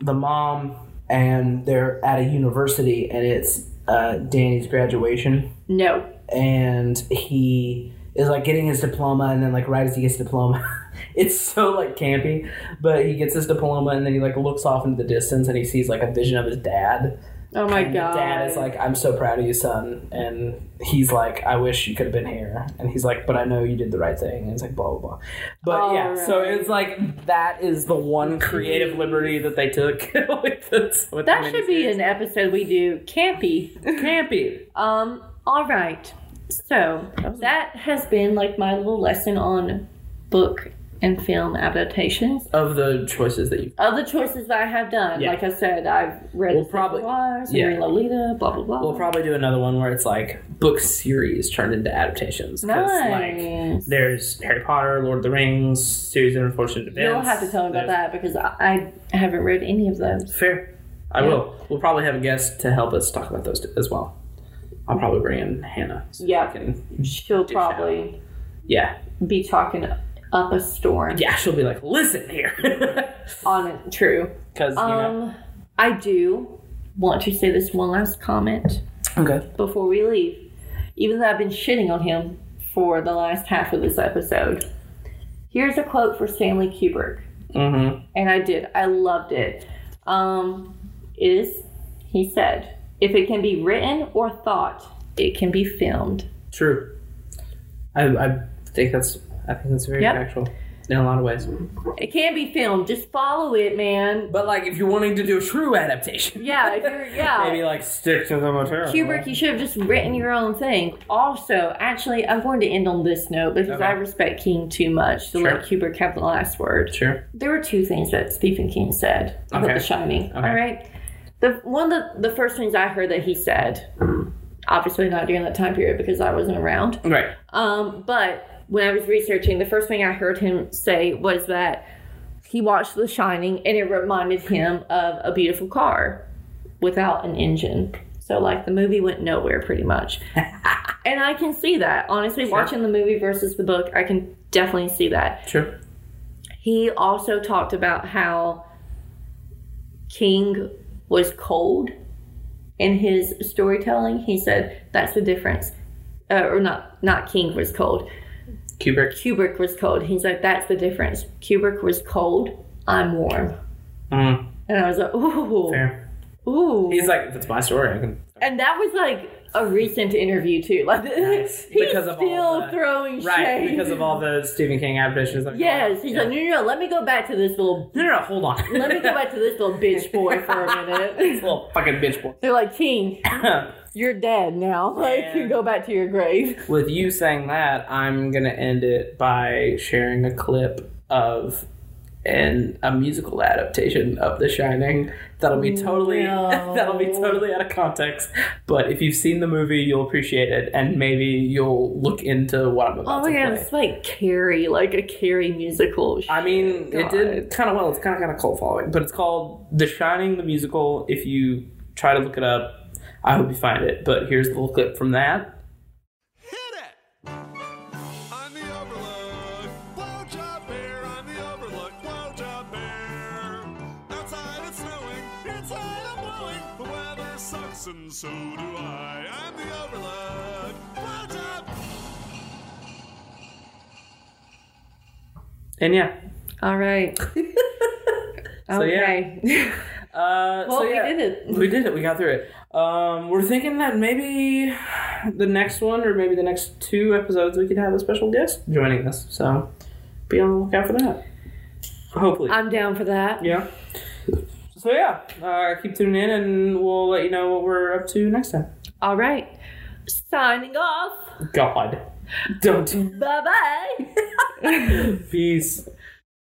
the mom, and they're at a university, and it's uh, Danny's graduation. No. And he is, like, getting his diploma, and then, like, right as he gets his diploma, it's so, like, campy, but he gets his diploma, and then he, like, looks off into the distance, and he sees, like, a vision of his dad, Oh my and god! Dad is like, "I'm so proud of you, son," and he's like, "I wish you could have been here," and he's like, "But I know you did the right thing." And it's like, blah blah blah. But all yeah, right. So it's like that is the one creative liberty that they took with this. With that should be an episode we do campy, campy. um. All right. So that, that has been like my little lesson on book and film adaptations of the choices that you of the choices that I have done. Yeah. Like I said, I've read we'll probably Wars, yeah. and Lolita, blah blah blah. We'll probably do another one where it's like book series turned into adaptations. Nice. Like, there's Harry Potter, Lord of the Rings, series of unfortunate events. You'll have to tell me about there's... that because I, I haven't read any of those. Fair. I yeah. will. We'll probably have a guest to help us talk about those as well. I'll probably bring in Hannah. So yeah, she'll probably out. yeah be talking up a storm. Yeah, she'll be like, "Listen here." On it, true. Because you um, know. I do want to say this one last comment. Okay. Before we leave, even though I've been shitting on him for the last half of this episode, here's a quote for Stanley Kubrick. Mm-hmm. And I did. I loved it. Um, is he said. If it can be written or thought, it can be filmed. True. I, I think that's I think that's very yep. factual in a lot of ways. It can be filmed. Just follow it, man. But like, if you're wanting to do a true adaptation, yeah, if you're, yeah, maybe like stick to the material. Kubrick, you should have just written your own thing. Also, actually, I'm going to end on this note because okay. I respect King too much to sure. let Kubrick have the last word. Sure. There were two things that Stephen King said about okay. The Shining. Okay. All right. The one of the, the first things I heard that he said, obviously not during that time period because I wasn't around. Right. Um, but when I was researching, the first thing I heard him say was that he watched The Shining and it reminded him of A Beautiful Car without an engine. So, like, the movie went nowhere pretty much. And I can see that. Honestly, sure. watching the movie versus the book, I can definitely see that. Sure. He also talked about how King was cold in his storytelling. He said that's the difference. Uh, or not not King was cold. Kubrick. Kubrick was cold. He's like, that's the difference. Kubrick was cold. I'm warm. Mm. And I was like, ooh. Fair. Ooh. He's like, that's my story. I can... And that was like a recent interview too. Like nice. He's because of still all the, throwing right, shade. Right, because of all the Stephen King adaptations. Like, yes, oh, he's yeah. like, no, no, no, let me go back to this little... No, no, no, hold on. Let me go back to this little bitch boy for a minute. This little fucking bitch boy. They're like, King, you're dead now. Like, and you go back to your grave. With you saying that, I'm going to end it by sharing a clip of... and a musical adaptation of The Shining that'll be totally no. that'll be totally out of context, but if you've seen the movie you'll appreciate it and maybe you'll look into what I'm about oh to play. Oh my god, it's like Carrie, like a Carrie musical. I mean, god. It did kind of well. It's kind of kind of cult following, but it's called The Shining the Musical. If you try to look it up, I hope you find it. But here's a little clip from that. And so do I. I'm the Overlook. And yeah. All right. So okay. Yeah. Uh, well, so yeah, we did it. We did it. We got through it. Um, we're thinking that maybe the next one or maybe the next two episodes we could have a special guest joining us. So be on the lookout for that. Hopefully. I'm down for that. Yeah. So yeah, uh, keep tuning in and we'll let you know what we're up to next time. All right. Signing off. God. Don't. Bye-bye. Peace.